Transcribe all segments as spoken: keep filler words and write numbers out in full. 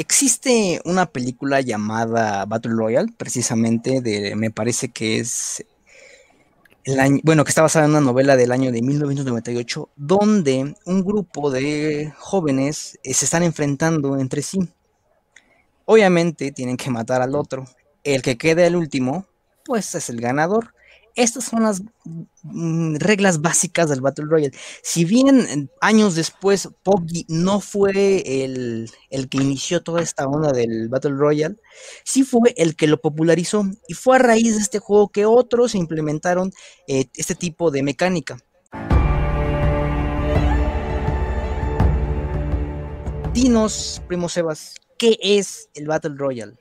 Existe una película llamada Battle Royale, precisamente, de, me parece que es el año, bueno, que está basada en una novela del año de mil novecientos noventa y ocho, donde un grupo de jóvenes eh, se están enfrentando entre sí. Obviamente tienen que matar al otro. El que quede el último, pues es el ganador. Estas son las mm, reglas básicas del Battle Royale. Si bien años después P U B G no fue el, el que inició toda esta onda del Battle Royale, sí fue el que lo popularizó, y fue a raíz de este juego que otros implementaron eh, este tipo de mecánica. Dinos, primo Sebas, ¿qué es el Battle Royale?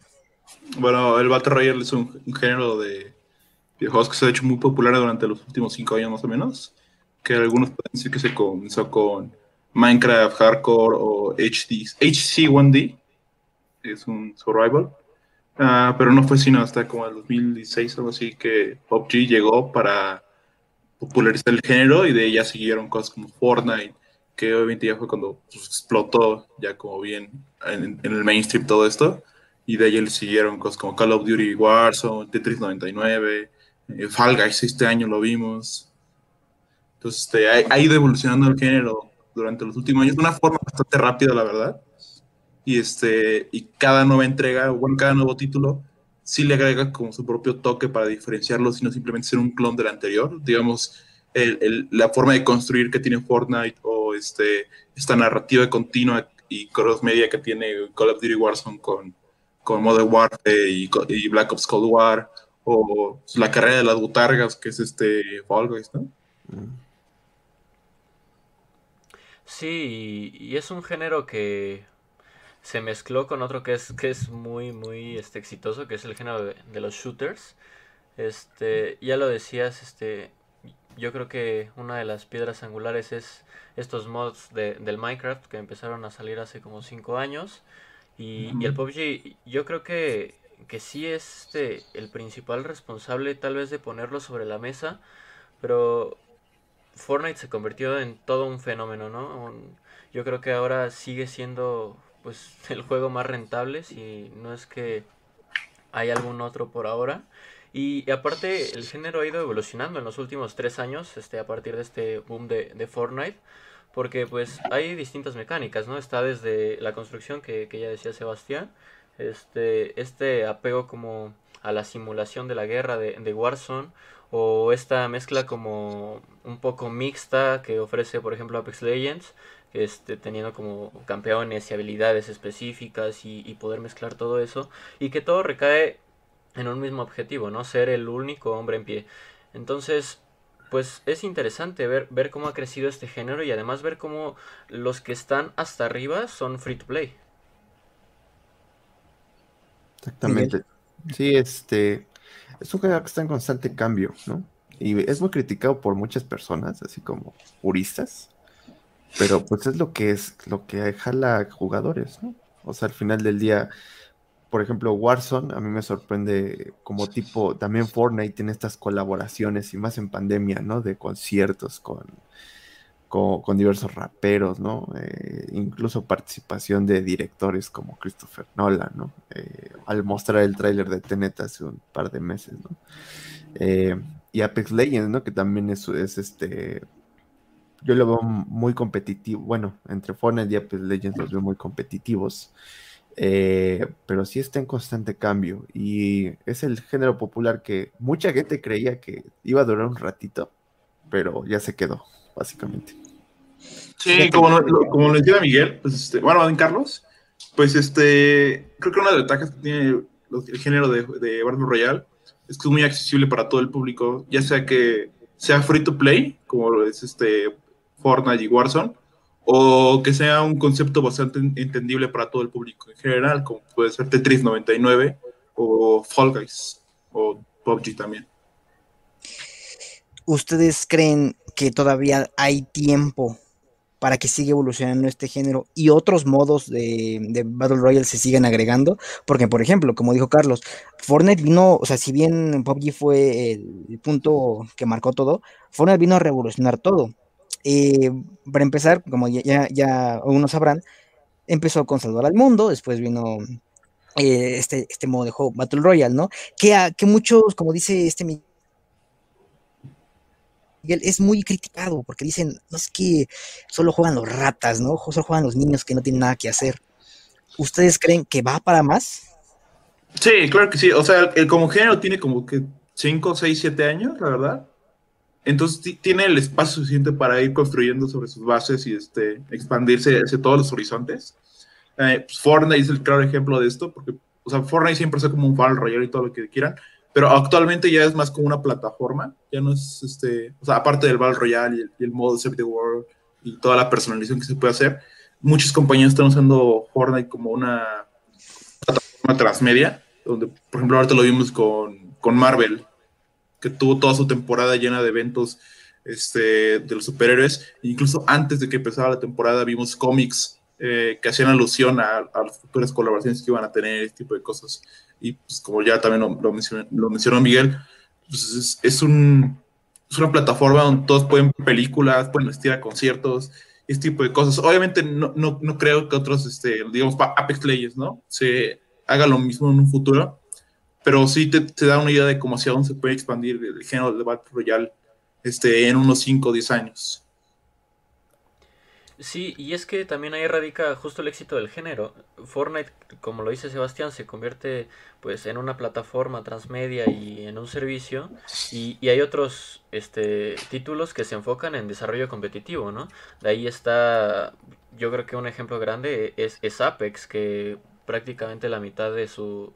Bueno, el Battle Royale es un, un género de videojuegos que se ha hecho muy popular durante los últimos cinco años más o menos, que algunos pueden decir que se comenzó con Minecraft Hardcore o H C uno D, es un survival, uh, pero no fue sino hasta como el dos mil dieciséis o algo así que P U B G llegó para popularizar el género, y de ella siguieron cosas como Fortnite, que obviamente ya fue cuando explotó ya como bien en, en el mainstream todo esto, y de ahí le siguieron cosas como Call of Duty Warzone, Tetris noventa y nueve, Fall Guys, este año lo vimos. Entonces este, ha, ha ido evolucionando el género durante los últimos años de una forma bastante rápida, la verdad. Y, este, y cada nueva entrega, o bueno, cada nuevo título, sí le agrega como su propio toque para diferenciarlo, sino simplemente ser un clon del anterior. Digamos, el, el, la forma de construir que tiene Fortnite, o este, esta narrativa continua y cross-media que tiene Call of Duty Warzone con, con Modern Warfare y, y Black Ops Cold War, o la carrera de las butargas, que es este Fall Guys, ¿no? Sí, y es un género que se mezcló con otro que es que es muy muy este exitoso, que es el género de, de los shooters. Este, ya lo decías, este, yo creo que una de las piedras angulares es estos mods de, del Minecraft, que empezaron a salir hace como cinco años, y, y el P U B G, yo creo que que sí es este, el principal responsable tal vez de ponerlo sobre la mesa, pero Fortnite se convirtió en todo un fenómeno, ¿no? Un, yo creo que ahora sigue siendo pues el juego más rentable, si no es que hay algún otro por ahora, y, y aparte el género ha ido evolucionando en los últimos tres años, este, a partir de este boom de, de Fortnite, porque pues hay distintas mecánicas, ¿no? Está desde la construcción que, que ya decía Sebastián, Este, este apego como a la simulación de la guerra de, de Warzone, o esta mezcla como un poco mixta que ofrece por ejemplo Apex Legends, este, teniendo como campeones y habilidades específicas y, y poder mezclar todo eso, y que todo recae en un mismo objetivo, ¿no? Ser el único hombre en pie. Entonces pues es interesante ver, ver cómo ha crecido este género, y además ver cómo los que están hasta arriba son free to play. Exactamente. Sí, este es un juego que está en constante cambio, ¿no? Y es muy criticado por muchas personas, así como puristas, pero pues es lo que es, lo que jala jugadores, ¿no? O sea, al final del día, por ejemplo, Warzone, a mí me sorprende como tipo, también Fortnite tiene estas colaboraciones, y más en pandemia, ¿no? De conciertos con, con, con diversos raperos, ¿no? Eh, incluso participación de directores como Christopher Nolan, ¿no? Eh, al mostrar el tráiler de Tenet hace un par de meses, ¿no? Eh, y Apex Legends, ¿no? Que también es, es este... yo lo veo muy competitivo. Bueno, entre Fortnite y Apex Legends los veo muy competitivos. Eh, pero sí está en constante cambio. Y es el género popular que mucha gente creía que iba a durar un ratito, pero ya se quedó, básicamente. Sí, como, lo, como les digo a Miguel, pues este, bueno, en Carlos, pues este, creo que una de las ventajas que tiene el género de, de Battle Royale es que es muy accesible para todo el público, ya sea que sea free to play, como lo es este Fortnite y Warzone, o que sea un concepto bastante entendible para todo el público en general, como puede ser Tetris noventa y nueve, o Fall Guys, o P U B G también. ¿Ustedes creen que todavía hay tiempo para que siga evolucionando este género y otros modos de, de Battle Royale se sigan agregando? Porque, por ejemplo, como dijo Carlos, Fortnite vino, o sea, si bien P U B G fue el punto que marcó todo, Fortnite vino a revolucionar todo. Eh, para empezar, como ya, ya, ya unos sabrán, empezó con salvar al mundo, después vino eh, este, este modo de juego, Battle Royale, ¿no? Que, a, que muchos, como dice este Miguel, es muy criticado, porque dicen, no es que solo juegan los ratas, ¿no? Solo juegan los niños que no tienen nada que hacer. ¿Ustedes creen que va para más? Sí, claro que sí. O sea, el, el como género tiene como que cinco, seis, siete años, la verdad. Entonces tiene el espacio suficiente para ir construyendo sobre sus bases y este, expandirse hacia todos los horizontes. Eh, pues Fortnite es el claro ejemplo de esto, porque o sea, Fortnite siempre es como un Battle Royale y todo lo que quieran, pero actualmente ya es más como una plataforma, ya no es, este, o sea, aparte del Battle Royale y el, y el modo Save the World y toda la personalización que se puede hacer, muchas compañías están usando Fortnite como una plataforma transmedia, donde, por ejemplo, ahorita lo vimos con, con Marvel, que tuvo toda su temporada llena de eventos este, de los superhéroes. Incluso antes de que empezara la temporada vimos cómics eh, que hacían alusión a, a las futuras colaboraciones que iban a tener, este tipo de cosas. Y pues, como ya también lo, lo, mencionó, lo mencionó Miguel, pues es, es, un, es una plataforma donde todos pueden ver películas, pueden asistir a conciertos, este tipo de cosas. Obviamente no, no, no creo que otros, este, digamos, Apex Legends, ¿no? Se haga lo mismo en un futuro, pero sí te, te da una idea de cómo hacia dónde se puede expandir el género de Battle Royale este, en unos cinco o diez años. Sí, y es que también ahí radica justo el éxito del género. Fortnite, como lo dice Sebastián, se convierte pues en una plataforma transmedia y en un servicio, y, y hay otros este, títulos que se enfocan en desarrollo competitivo, ¿no? De ahí está, yo creo que un ejemplo grande es, es Apex, que prácticamente la mitad de su...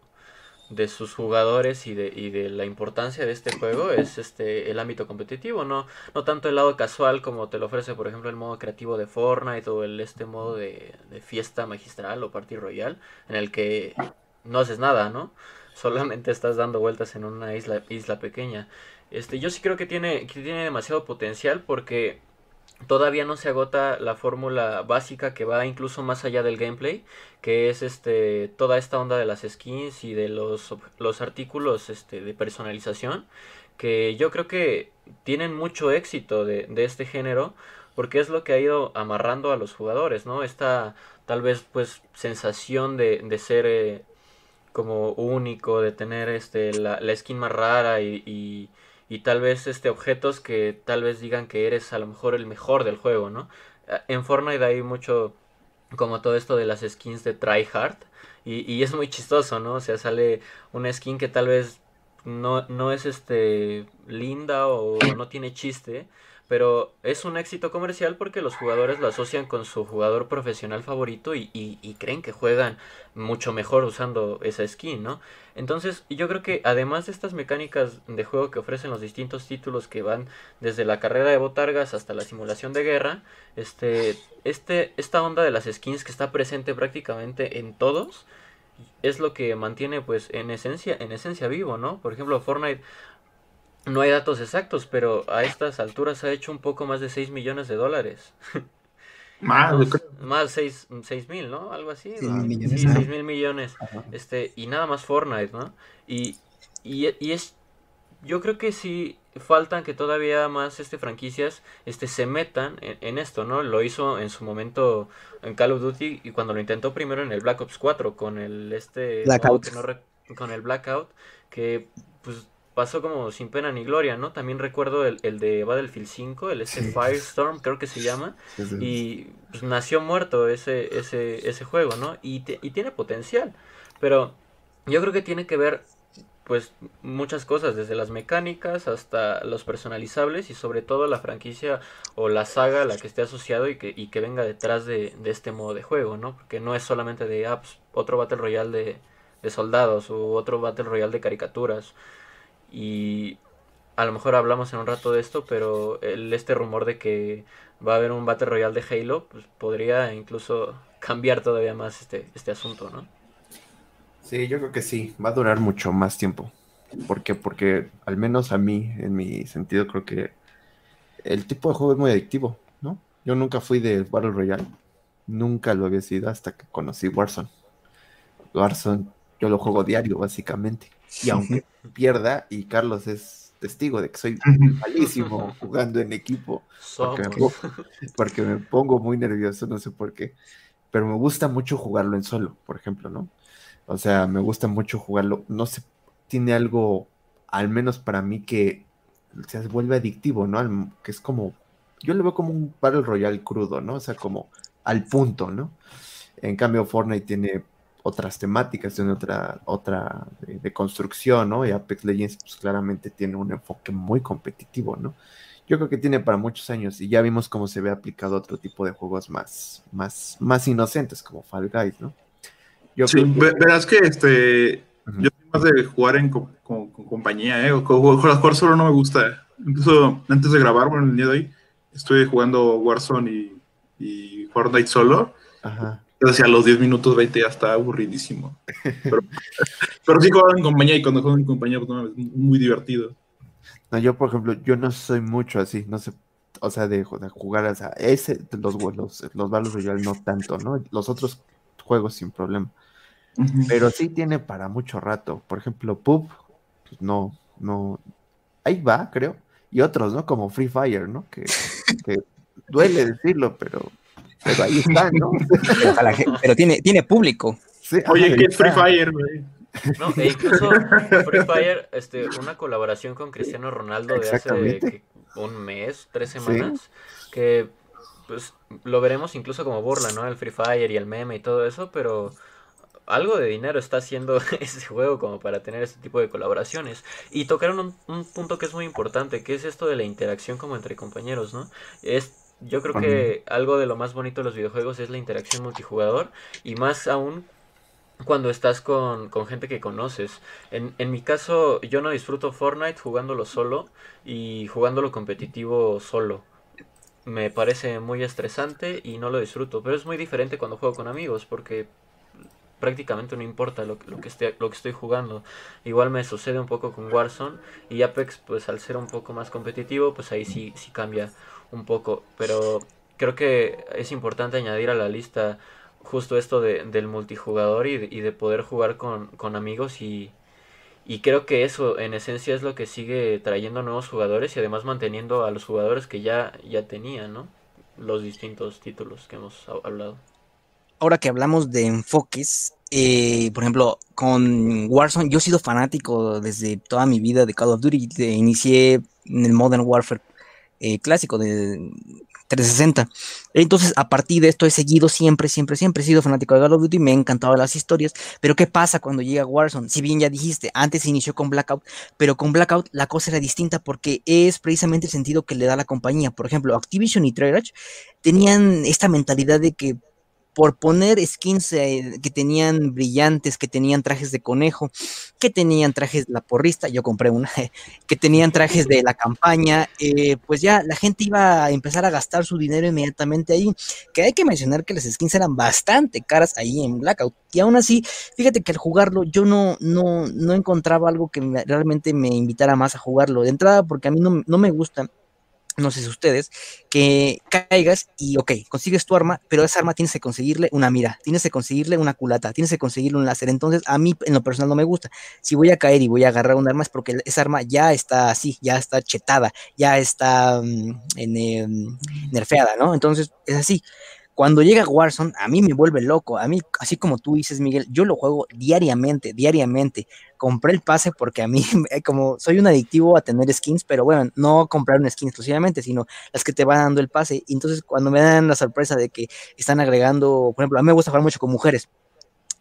de sus jugadores y de, y de la importancia de este juego es este el ámbito competitivo, no no tanto el lado casual como te lo ofrece por ejemplo el modo creativo de Fortnite o el este modo de, de fiesta magistral o Party Royale, en el que no haces nada, ¿no? Solamente estás dando vueltas en una isla isla pequeña. Este, yo sí creo que tiene que tiene demasiado potencial, porque todavía no se agota la fórmula básica que va incluso más allá del gameplay, que es este toda esta onda de las skins y de los, los artículos este, de personalización, que yo creo que tienen mucho éxito de, de este género, porque es lo que ha ido amarrando a los jugadores, ¿no? Esta tal vez pues sensación de, de ser eh, como único, de tener este la, la skin más rara y... y Y tal vez este objetos que tal vez digan que eres a lo mejor el mejor del juego, ¿no? En Fortnite hay mucho como todo esto de las skins de tryhard. Y, y es muy chistoso, ¿no? O sea, sale una skin que tal vez no, no es este linda o no tiene chiste, pero es un éxito comercial porque los jugadores lo asocian con su jugador profesional favorito y, y, y creen que juegan mucho mejor usando esa skin, ¿no? Entonces yo creo que además de estas mecánicas de juego que ofrecen los distintos títulos, que van desde la carrera de botargas hasta la simulación de guerra, este, este, esta onda de las skins que está presente prácticamente en todos es lo que mantiene pues en esencia, en esencia vivo, ¿no? Por ejemplo, Fortnite no hay datos exactos, pero a estas alturas ha hecho un poco más de seis millones de dólares. Más, Entonces, más seis mil, ¿no? Algo así. Sí, ¿no? Millones, sí, seis mil millones. Ajá. Este, y nada más Fortnite, ¿no? Y, y, y es, yo creo que sí faltan que todavía más este franquicias este se metan en, en esto, ¿no? Lo hizo en su momento en Call of Duty, y cuando lo intentó primero en el Black Ops cuatro con el este Blackout, no, no, con el Blackout, que pues pasó como sin pena ni gloria, ¿no? También recuerdo el, el de Battlefield cinco, el este sí. Firestorm, creo que se llama, sí, sí. Y pues, nació muerto ese, ese, ese juego, ¿no? Y, te, y tiene potencial, pero yo creo que tiene que ver, pues, muchas cosas, desde las mecánicas hasta los personalizables y sobre todo la franquicia o la saga a la que esté asociado y que, y que venga detrás de, de este modo de juego, ¿no? Porque no es solamente de apps, otro Battle Royale de, de soldados o otro Battle Royale de caricaturas. Y a lo mejor hablamos en un rato de esto, pero el, este rumor de que va a haber un Battle Royale de Halo, pues podría incluso cambiar todavía más este, este asunto, ¿no? Sí, yo creo que sí, va a durar mucho más tiempo. ¿Por qué? Porque al menos a mí, en mi sentido, creo que el tipo de juego es muy adictivo, ¿no? Yo nunca fui de Battle Royale, nunca lo había sido hasta que conocí Warzone. Warzone, yo lo juego diario, básicamente. Y aunque pierda, y Carlos es testigo de que soy malísimo jugando en equipo, porque me, pongo, porque me pongo muy nervioso, no sé por qué, pero me gusta mucho jugarlo en solo, por ejemplo, ¿no? O sea, me gusta mucho jugarlo, no sé, tiene algo, al menos para mí, que se vuelve adictivo, ¿no? Al, que es como, yo lo veo como un Battle Royale crudo, ¿no? O sea, como al punto, ¿no? En cambio, Fortnite tiene otras temáticas, tiene otra, otra de, de construcción, ¿no? Y Apex Legends, pues claramente tiene un enfoque muy competitivo, ¿no? Yo creo que tiene para muchos años, y ya vimos cómo se ve aplicado a otro tipo de juegos más, más, más inocentes, como Fall Guys, ¿no? Yo sí, creo que... verás que este, uh-huh. yo soy más de jugar en co- con, con compañía, ¿eh? O jugar solo no me gusta. Incluso antes de grabar, bueno, el día de hoy, estuve jugando Warzone y, y Fortnite solo. Ajá. Entonces, a los diez minutos, veinte ya está aburridísimo. Pero, pero sí jugaba en compañía, y cuando juego en compañía, pues no, es muy divertido. No, yo, por ejemplo, yo no soy mucho así, no sé, o sea, de, de jugar, o sea, ese, los, los, los Battle Royale no tanto, ¿no? Los otros juegos sin problema. Uh-huh. Pero sí tiene para mucho rato. Por ejemplo, P U B G, pues no, no, ahí va, creo. Y otros, ¿no? Como Free Fire, ¿no? Que, que duele decirlo, pero, pero ahí está, ¿no? Pero, para la gente, pero tiene, tiene público. Sí, oye, ¿qué es Free Fire, güey? No, e incluso Free Fire, este, una colaboración con Cristiano Ronaldo de hace que, un mes, tres semanas, ¿sí? Que pues lo veremos incluso como burla, ¿no? El Free Fire y el meme y todo eso, pero algo de dinero está haciendo ese juego como para tener este tipo de colaboraciones. Y tocaron un, un punto que es muy importante, que es esto de la interacción como entre compañeros, ¿no? Es yo creo que algo de lo más bonito de los videojuegos es la interacción multijugador, y más aún cuando estás con, con gente que conoces. En, en mi caso, yo no disfruto Fortnite jugándolo solo y jugándolo competitivo solo. Me parece muy estresante y no lo disfruto, pero es muy diferente cuando juego con amigos, porque prácticamente no importa lo, lo, que esté, lo que estoy jugando. Igual me sucede un poco con Warzone, y Apex, pues al ser un poco más competitivo, pues ahí sí, sí cambia un poco. Pero creo que es importante añadir a la lista justo esto de, del multijugador y de, y de poder jugar con, con amigos, y, y creo que eso en esencia es lo que sigue trayendo nuevos jugadores, y además manteniendo a los jugadores que ya, ya tenían, ¿no? Los distintos títulos que hemos hablado. Ahora que hablamos de enfoques, eh, por ejemplo, con Warzone, yo he sido fanático desde toda mi vida de Call of Duty. Eh, inicié en el Modern Warfare eh, clásico de trescientos sesenta. Entonces, a partir de esto he seguido siempre, siempre, siempre he sido fanático de Call of Duty, me han encantado las historias, pero ¿qué pasa cuando llega Warzone? Si bien ya dijiste, antes se inició con Blackout, pero con Blackout la cosa era distinta, porque es precisamente el sentido que le da la compañía. Por ejemplo, Activision y Treyarch tenían esta mentalidad de que por poner skins eh, que tenían brillantes, que tenían trajes de conejo, que tenían trajes de la porrista, yo compré una, que tenían trajes de la campaña, eh, pues ya la gente iba a empezar a gastar su dinero inmediatamente ahí, que hay que mencionar que las skins eran bastante caras ahí en Blackout, y aún así, fíjate que al jugarlo yo no, no, no encontraba algo que me, realmente me invitara más a jugarlo, de entrada porque a mí no, no me gusta, no sé si ustedes, que caigas y ok, consigues tu arma, pero esa arma tienes que conseguirle una mira, tienes que conseguirle una culata, tienes que conseguirle un láser. Entonces a mí en lo personal no me gusta. Si voy a caer y voy a agarrar un arma es porque esa arma ya está así, ya está chetada, ya está um, en, eh, nerfeada, ¿no? Entonces es así. Cuando llega Warzone, a mí me vuelve loco. A mí, así como tú dices, Miguel, yo lo juego diariamente, diariamente. Compré el pase porque a mí, como soy un adictivo a tener skins, pero bueno, no comprar una skin exclusivamente, sino las que te van dando el pase. Y entonces, cuando me dan la sorpresa de que están agregando, por ejemplo, a mí me gusta jugar mucho con mujeres,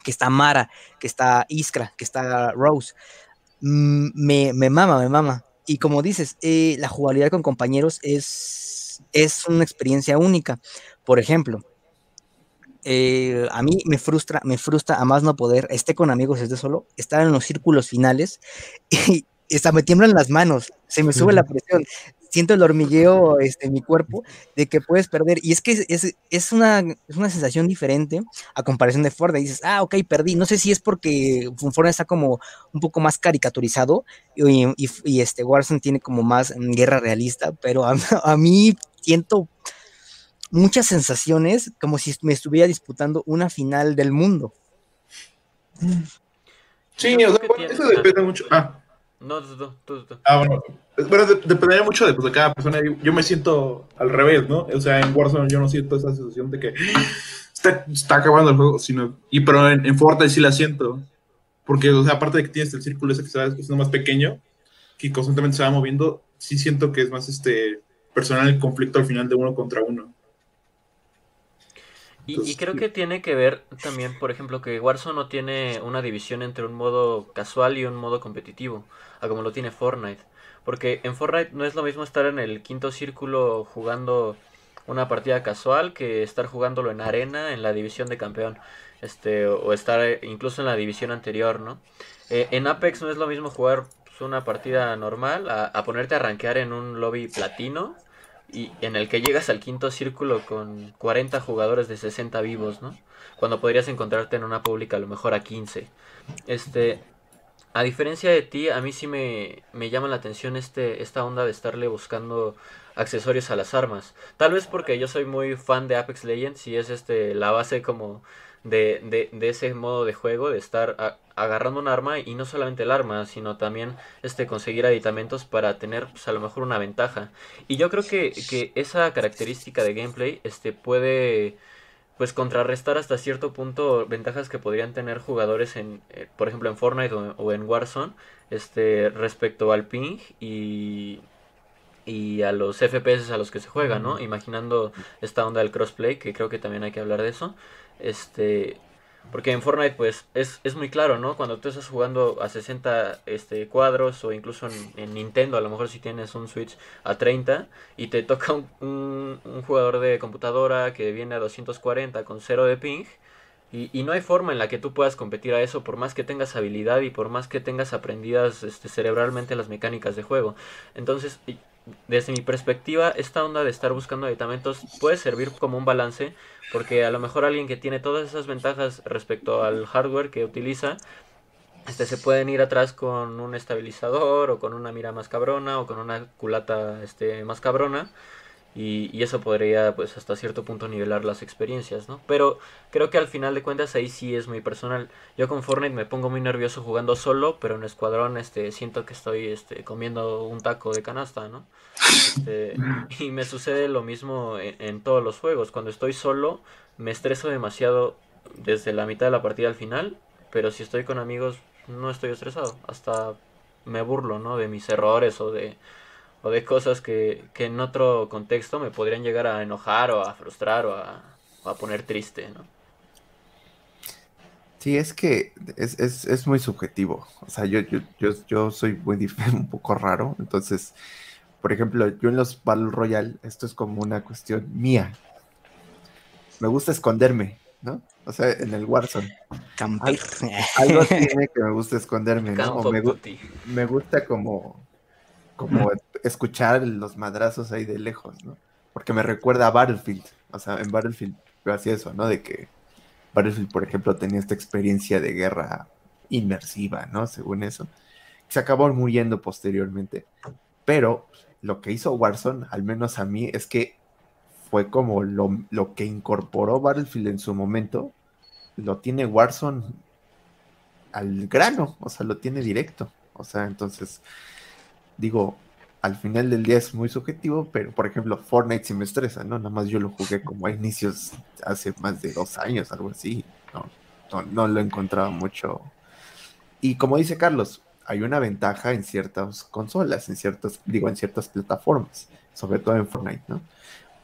que está Mara, que está Iskra, que está Rose, me, me mama, me mama. Y como dices, eh, la jugabilidad con compañeros es, es una experiencia única. Por ejemplo, Eh, a mí me frustra, me frustra a más no poder, esté con amigos, esté solo, estar en los círculos finales y está, me tiemblan las manos, se me sube la presión, siento el hormigueo este, en mi cuerpo de que puedes perder, y es que es, es, es, una, es una sensación diferente a comparación de Fortnite. Dices, ah, ok, perdí, no sé si es porque Fortnite está como un poco más caricaturizado y, y, y este Warzone tiene como más guerra realista, pero a, a mí siento muchas sensaciones, como si me estuviera disputando una final del mundo. Sí, o sea, bueno, eso depende mucho. Ah, no, no, no, no. Ah, bueno, bueno de, dependería mucho de, pues, de cada persona. Yo, yo me siento al revés, ¿no? O sea, en Warzone yo no siento esa sensación de que está, está acabando el juego, sino, y pero en, en Fortnite sí la siento, porque, o sea, aparte de que tienes el círculo ese que está haciendo más pequeño, que constantemente se va moviendo, sí siento que es más este personal el conflicto al final de uno contra uno. Entonces, y, y creo que tiene que ver también, por ejemplo, que Warzone no tiene una división entre un modo casual y un modo competitivo, a como lo tiene Fortnite. Porque en Fortnite no es lo mismo estar en el quinto círculo jugando una partida casual que estar jugándolo en arena, en la división de campeón, este o estar incluso en la división anterior, ¿no? Eh, en Apex no es lo mismo jugar pues, una partida normal a, a ponerte a rankear en un lobby platino y en el que llegas al quinto círculo con cuarenta jugadores de sesenta vivos, ¿no? Cuando podrías encontrarte en una pública a lo mejor a quince. Este... A diferencia de ti, a mí sí me, me llama la atención este esta onda de estarle buscando accesorios a las armas. Tal vez porque yo soy muy fan de Apex Legends y es este la base como de, de, de ese modo de juego, de estar a, agarrando un arma y no solamente el arma, sino también este conseguir aditamentos para tener pues, a lo mejor una ventaja. Y yo creo que, que esa característica de gameplay este puede... pues contrarrestar hasta cierto punto ventajas que podrían tener jugadores en, eh, por ejemplo, en Fortnite o, o en Warzone, este, respecto al ping y, y a los F P S a los que se juega, ¿no? Imaginando esta onda del crossplay, que creo que también hay que hablar de eso, este, porque en Fortnite, pues, es, es muy claro, ¿no? Cuando tú estás jugando a sesenta este, cuadros o incluso en, en Nintendo, a lo mejor si tienes un Switch a treinta y te toca un, un, un jugador de computadora que viene a doscientos cuarenta con cero de ping y, y no hay forma en la que tú puedas competir a eso por más que tengas habilidad y por más que tengas aprendidas este, cerebralmente las mecánicas de juego. Entonces... desde mi perspectiva, esta onda de estar buscando aditamentos puede servir como un balance, porque a lo mejor alguien que tiene todas esas ventajas respecto al hardware que utiliza, este, se pueden ir atrás con un estabilizador o con una mira más cabrona o con una culata este, más cabrona, y, y eso podría pues hasta cierto punto nivelar las experiencias, ¿no? Pero creo que al final de cuentas ahí sí es muy personal. Yo con Fortnite me pongo muy nervioso jugando solo, pero en escuadrón este siento que estoy este comiendo un taco de canasta, ¿no? Este, y me sucede lo mismo en, en todos los juegos. Cuando estoy solo me estreso demasiado desde la mitad de la partida al final, pero si estoy con amigos no estoy estresado, hasta me burlo, ¿no? De mis errores o de... o de cosas que, que en otro contexto me podrían llegar a enojar o a frustrar o a, o a poner triste, ¿no? Sí, es que es, es, es muy subjetivo. O sea, yo, yo, yo, yo soy muy dif- un poco raro. Entonces, por ejemplo, yo en los Battle Royale, esto es como una cuestión mía. Me gusta esconderme, ¿no? O sea, en el Warzone. Al, algo tiene que me gusta esconderme, ¿no? O me, me gusta como... como escuchar los madrazos ahí de lejos, ¿no? Porque me recuerda a Battlefield. O sea, en Battlefield yo hacía eso, ¿no? De que Battlefield, por ejemplo, tenía esta experiencia de guerra inmersiva, ¿no? Según eso. Se acabó muriendo posteriormente. Pero lo que hizo Warzone, al menos a mí, es que fue como lo, lo que incorporó Battlefield en su momento. Lo tiene Warzone al grano. O sea, lo tiene directo. O sea, entonces... digo, al final del día es muy subjetivo, pero por ejemplo, Fortnite sí me estresa, ¿no? Nada más yo lo jugué como a inicios hace más de dos años, algo así. No, no, no lo encontraba mucho. Y como dice Carlos, hay una ventaja en ciertas consolas, en ciertas, digo, en ciertas plataformas, sobre todo en Fortnite, ¿no?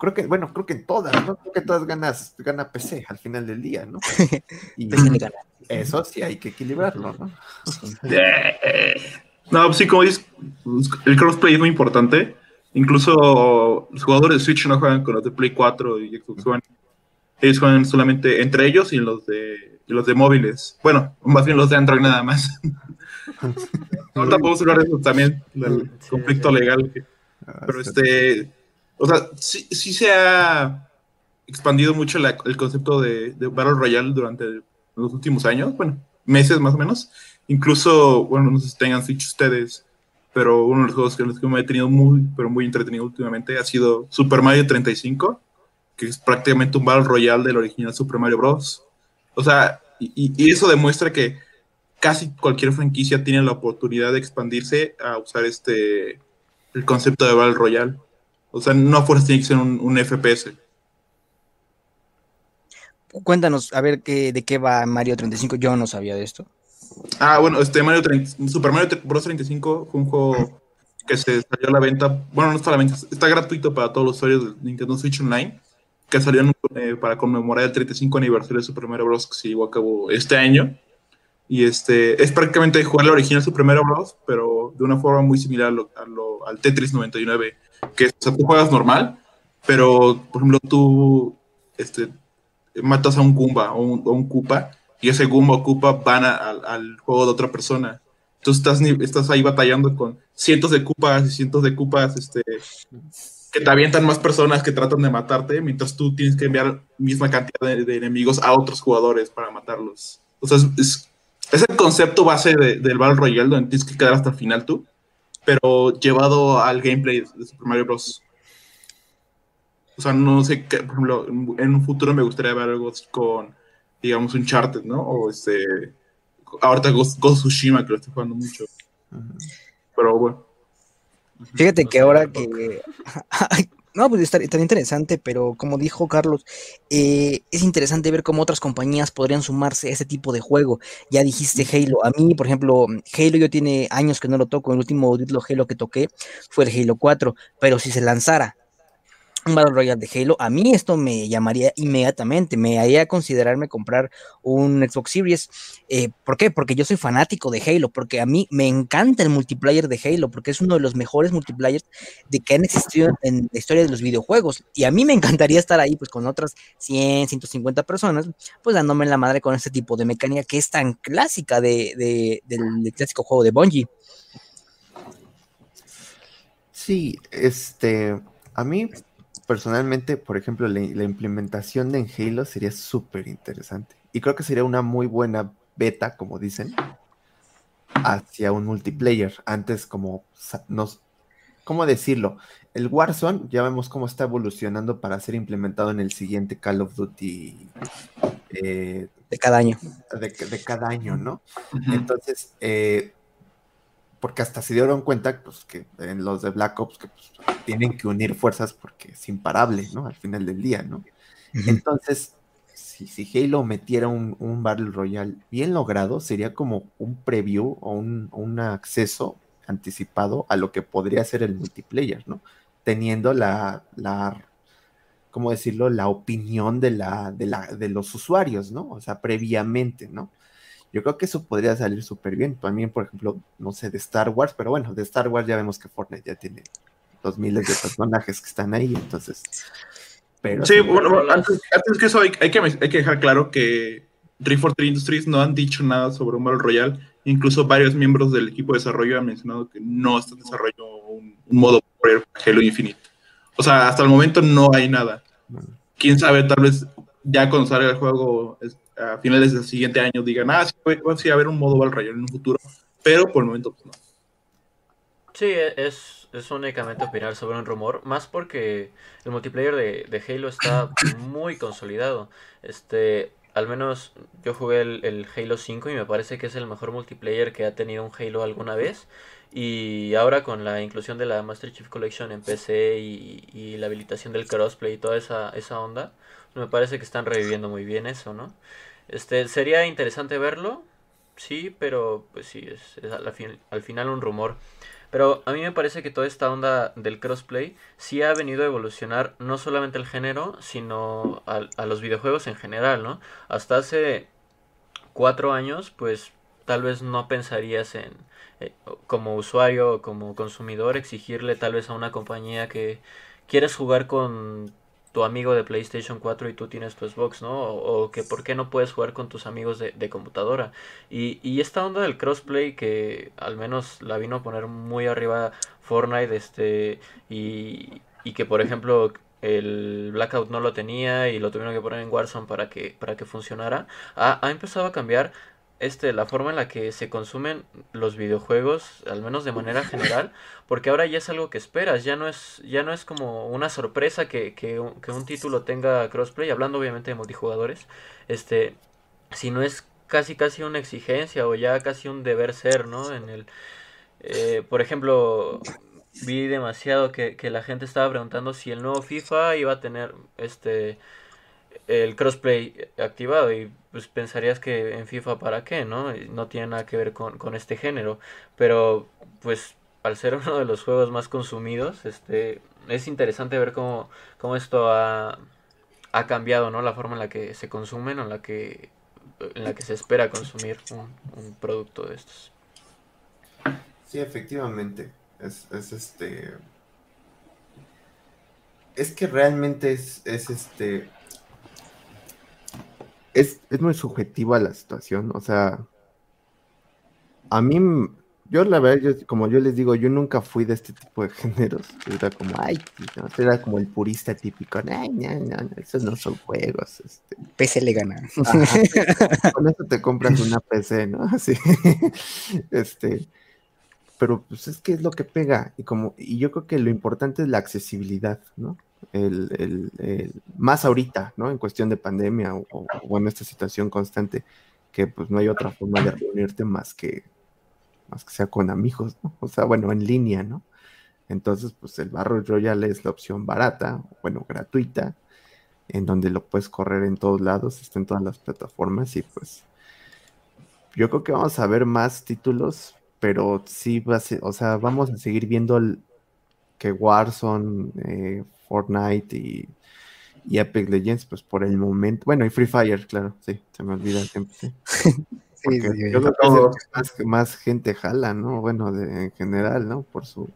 Creo que, bueno, creo que en todas, ¿no? Creo que en todas ganas, gana P C al final del día, ¿no? Y eso sí hay que equilibrarlo, ¿no? No, pues sí, como dices, el crossplay es muy importante. Incluso los jugadores de Switch no juegan con los de Play cuatro y Xbox One. Ellos juegan solamente entre ellos y los de y los de móviles. Bueno, más bien los de Android nada más. Ahorita podemos hablar de eso también, del conflicto legal. Pero este, o sea, sí, sí se ha expandido mucho la, el concepto de, de Battle Royale durante los últimos años, bueno, meses más o menos. Incluso, bueno, no sé si tengan Switch ustedes, pero uno de los juegos que, los que me he tenido muy, pero muy entretenido últimamente ha sido Super Mario treinta y cinco, que es prácticamente un Battle Royale del original Super Mario Bros. O sea, y, y eso demuestra que casi cualquier franquicia tiene la oportunidad de expandirse a usar este el concepto de Battle Royale. O sea, no a fuerza tiene que ser un, un F P S. Cuéntanos, a ver, qué, de qué va Mario treinta y cinco. Yo no sabía de esto. Ah, bueno, este Mario treinta, Super Mario Bros. treinta y cinco fue un juego que se salió a la venta. Bueno, no está a la venta, está gratuito para todos los usuarios del Nintendo Switch Online, que salió en, eh, para conmemorar el treinta y cinco aniversario de Super Mario Bros. Que se llevó a cabo este año. Y este es prácticamente jugar la original Super Mario Bros., pero de una forma muy similar a lo, a lo, al Tetris noventa y nueve, que o sea, tú juegas normal, pero, por ejemplo, tú este, matas a un Goomba o un, un Koopa, y ese Goomba o Koopa van a, a, al juego de otra persona. Entonces estás, estás ahí batallando con cientos de Koopas y cientos de Koopas este, que te avientan más personas que tratan de matarte, mientras tú tienes que enviar misma cantidad de, de enemigos a otros jugadores para matarlos. O sea, es, es Es el concepto base de, del Battle Royale, donde tienes que quedar hasta el final tú, pero llevado al gameplay de Super Mario Bros. O sea, no sé, qué, por ejemplo, en un futuro me gustaría ver algo con, digamos, un Uncharted, ¿no? O este, ahorita Ghost of Tsushima, que lo estoy jugando mucho. Pero bueno. Fíjate que ahora que... No, pues está, está interesante, pero como dijo Carlos, eh, es interesante ver cómo otras compañías podrían sumarse a este tipo de juego. Ya dijiste Halo. A mí, por ejemplo, Halo yo tiene años que no lo toco. El último Halo que toqué fue el Halo cuatro, pero si se lanzara un Battle Royale de Halo, a mí esto me llamaría inmediatamente, me haría considerarme comprar un Xbox Series. Eh, ¿Por qué? Porque yo soy fanático de Halo, porque a mí me encanta el multiplayer de Halo, porque es uno de los mejores multiplayers de que han existido en la historia de los videojuegos, y a mí me encantaría estar ahí pues con otras cien, ciento cincuenta personas, pues dándome la madre con este tipo de mecánica que es tan clásica de, de, del, del clásico juego de Bungie. Sí, este, a mí... personalmente, por ejemplo, la, la implementación de Halo sería súper interesante. Y creo que sería una muy buena beta, como dicen, hacia un multiplayer. Antes, como... Nos, ¿cómo decirlo? El Warzone, ya vemos cómo está evolucionando para ser implementado en el siguiente Call of Duty... Eh, de cada año. De, de cada año, ¿no? Uh-huh. Entonces, eh, porque hasta se dieron cuenta pues, que en los de Black Ops... que pues, tienen que unir fuerzas porque es imparable, ¿no? Al final del día, ¿no? Uh-huh. Entonces, si, si Halo metiera un, un Battle Royale bien logrado, sería como un preview o un, un acceso anticipado a lo que podría ser el multiplayer, ¿no? Teniendo la, la ¿cómo decirlo? La opinión de, la, de, la, de los usuarios, ¿no? O sea, previamente, ¿no? Yo creo que eso podría salir súper bien. También, por ejemplo, no sé, de Star Wars, pero bueno, de Star Wars ya vemos que Fortnite ya tiene... los miles de personajes que están ahí, entonces... Pero sí, bueno, bueno antes, antes que eso hay, hay, que, hay que dejar claro que tres cuatro tres Industries no han dicho nada sobre un Battle Royale, incluso varios miembros del equipo de desarrollo han mencionado que no están desarrollando un, un modo para Halo Infinite. O sea, hasta el momento no hay nada. Quién sabe, tal vez ya cuando salga el juego a finales del siguiente año digan, ah, sí, va sí, a haber un modo Battle Royale en un futuro, pero por el momento pues no. Sí, es... es únicamente opinar sobre un rumor, más porque el multiplayer de, de Halo está muy consolidado. Este, al menos yo jugué el, el Halo cinco y me parece que es el mejor multiplayer que ha tenido un Halo alguna vez. Y ahora con la inclusión de la Master Chief Collection en P C y, y la habilitación del crossplay y toda esa, esa onda, me parece que están reviviendo muy bien eso, ¿no? Este, sería interesante verlo, sí, pero pues sí, es, es al, fin, al final un rumor. Pero a mí me parece que toda esta onda del crossplay sí ha venido a evolucionar no solamente el género, sino a, a los videojuegos en general, ¿no? Hasta hace cuatro años, pues tal vez no pensarías en, eh, como usuario o como consumidor, exigirle tal vez a una compañía que quieres jugar con tu amigo de PlayStation cuatro y tú tienes tu Xbox, ¿no? O, o que por qué no puedes jugar con tus amigos de, de computadora. Y, y esta onda del crossplay que al menos la vino a poner muy arriba Fortnite, este, y, y que por ejemplo el Blackout no lo tenía y lo tuvieron que poner en Warzone para que, para que funcionara, ha, ha empezado a cambiar este la forma en la que se consumen los videojuegos, al menos de manera general, porque ahora ya es algo que esperas, ya no es ya no es como una sorpresa que que, que un título tenga crossplay, hablando obviamente de multijugadores, este sino es casi casi una exigencia o ya casi un deber ser, ¿no? En el eh, por ejemplo, vi demasiado que, que la gente estaba preguntando si el nuevo FIFA iba a tener este el crossplay activado, y pues pensarías que en FIFA para qué, ¿no? No tiene nada que ver con, con este género, pero pues al ser uno de los juegos más consumidos, este es interesante ver cómo, cómo esto ha, ha cambiado, ¿no? La forma en la que se consumen o en la que, en la que se espera consumir un, un producto de estos. Sí, efectivamente, es, es este... Es que realmente es, es este... Es, es muy subjetiva la situación, o sea, a mí, yo la verdad, yo, como yo les digo, yo nunca fui de este tipo de géneros, era como, ay, no, era como el purista típico, ay, no, no, no, esos no son juegos, este. P C le gana. Ajá, con eso te compras una P C, ¿no? Así, este, pero pues es que es lo que pega, y como, y yo creo que lo importante es la accesibilidad, ¿no? El, el, el, más ahorita, ¿no? En cuestión de pandemia o, o, o en esta situación constante, que pues no hay otra forma de reunirte más que más que sea con amigos, ¿no? O sea, bueno, en línea, ¿no? Entonces, pues el Battle Royale es la opción barata, bueno, gratuita, en donde lo puedes correr en todos lados, está en todas las plataformas, y pues yo creo que vamos a ver más títulos, pero sí va a ser, o sea, vamos a seguir viendo el, que Warzone, eh, Fortnite y, y Apex Legends, pues por el momento, bueno, y Free Fire, claro, sí, se me olvida siempre, sí. Sí, sí, yo creo que no, más, más gente jala, ¿no? Bueno, de, en general, ¿no? Por su...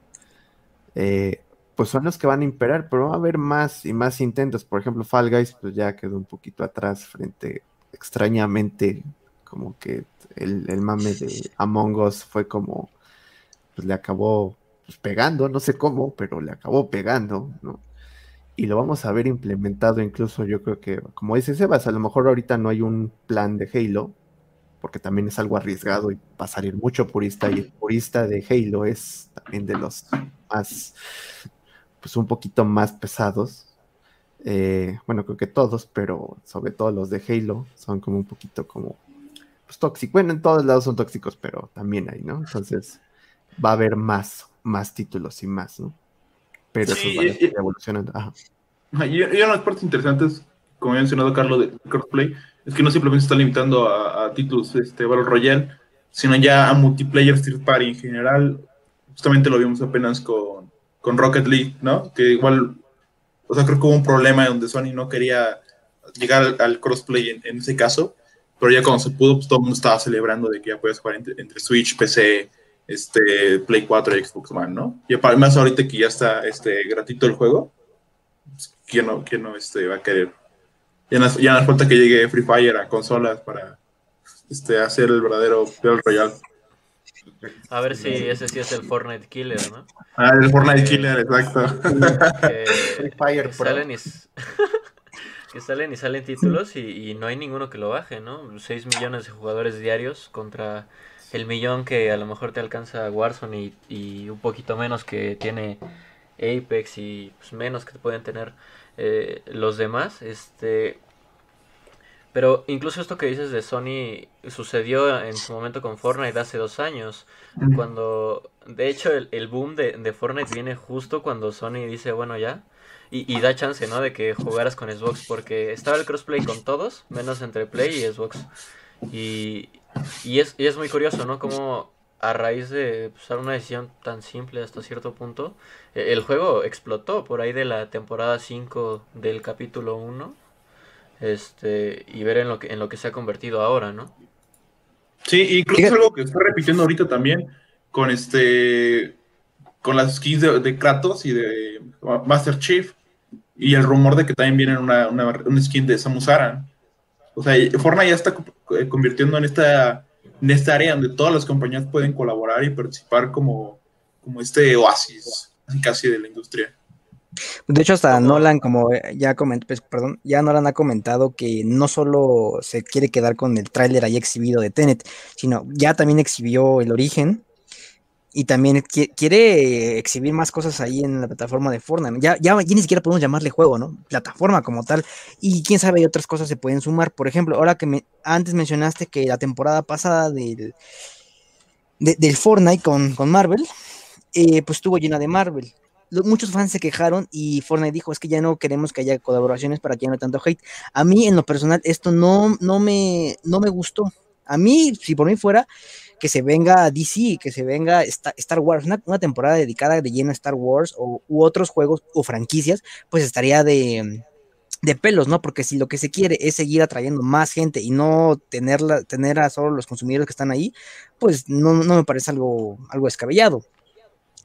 Eh, pues son los que van a imperar, pero va a haber más y más intentos. Por ejemplo, Fall Guys, pues ya quedó un poquito atrás frente, extrañamente, como que el, el mame de Among Us fue como, pues le acabó pues, pegando, no sé cómo, pero le acabó pegando, ¿no? Y lo vamos a ver implementado incluso, yo creo que, como dice Sebas, a lo mejor ahorita no hay un plan de Halo, porque también es algo arriesgado y va a salir mucho purista, y el purista de Halo es también de los más, pues un poquito más pesados, eh, bueno, creo que todos, pero sobre todo los de Halo son como un poquito como, pues tóxicos, bueno, en todos lados son tóxicos, pero también hay, ¿no? Entonces va a haber más, más títulos y más, ¿no? Pero sí, eso va a ir evolucionando. Ajá. Y una parte interesante es, como había mencionado Carlos, de crossplay, es que no simplemente se está limitando a, a títulos este, Battle Royale, sino ya a multiplayer third party en general. Justamente lo vimos apenas con, con Rocket League, ¿no? Que igual, o sea, creo que hubo un problema donde Sony no quería llegar al, al crossplay en, en ese caso, pero ya cuando se pudo, pues todo el mundo estaba celebrando de que ya puedes jugar entre, entre Switch, P C, este, Play cuatro y Xbox One, ¿no? Y además ahorita que ya está este, gratuito el juego, pues, ¿quién no, quién no este, va a querer? Ya nos, ya nos falta que llegue Free Fire a consolas para este, hacer el verdadero Battle Royale. A ver si ese sí es el Fortnite Killer, ¿no? Ah, el Fortnite eh, Killer, exacto. Eh, Free Fire que, salen y, que salen y salen títulos y, y no hay ninguno que lo baje, ¿no? seis millones de jugadores diarios contra el millón que a lo mejor te alcanza Warzone y, y un poquito menos que tiene Apex y pues, menos que pueden tener... Eh, los demás, este pero incluso esto que dices de Sony sucedió en su momento con Fortnite hace dos años, cuando de hecho el, el boom de, de Fortnite viene justo cuando Sony dice bueno ya, y, y da chance, ¿no? De que jugaras con Xbox, porque estaba el crossplay con todos, menos entre Play y Xbox, y, y, es, y es muy curioso, ¿no? Como a raíz de usar pues, una decisión tan simple hasta cierto punto, el juego explotó por ahí de la temporada cinco del capítulo uno, este, y ver en lo que en lo que se ha convertido ahora, ¿no? Sí, incluso es algo que está repitiendo ahorita también con este con las skins de, de Kratos y de Master Chief, y el rumor de que también viene una, una, una skin de Samus Aran. O sea, Fortnite ya está convirtiendo en esta... en esta área donde todas las compañías pueden colaborar y participar como, como este oasis casi de la industria. De hecho, hasta Nolan, como ya comentó, pues, perdón, ya Nolan ha comentado que no solo se quiere quedar con el tráiler ahí exhibido de Tenet, sino ya también exhibió el origen y también quiere exhibir más cosas ahí en la plataforma de Fortnite. Ya, ya, ya ni siquiera podemos llamarle juego, ¿no? Plataforma como tal. Y quién sabe, hay otras cosas que se pueden sumar. Por ejemplo, ahora que me, antes mencionaste que la temporada pasada del, de, del Fortnite con, con Marvel, eh, pues estuvo llena de Marvel. muchos fans se quejaron y Fortnite dijo, es que ya no queremos que haya colaboraciones para que ya no haya tanto hate. A mí, en lo personal, esto no, no, me, no me gustó. A mí, si por mí fuera, que se venga D C, que se venga Star Wars, una, una temporada dedicada de lleno a Star Wars o, u otros juegos o franquicias, pues estaría de... de pelos, ¿no? Porque si lo que se quiere es seguir atrayendo más gente y no tenerla, tener a solo los consumidores que están ahí, pues no, no me parece algo, algo descabellado.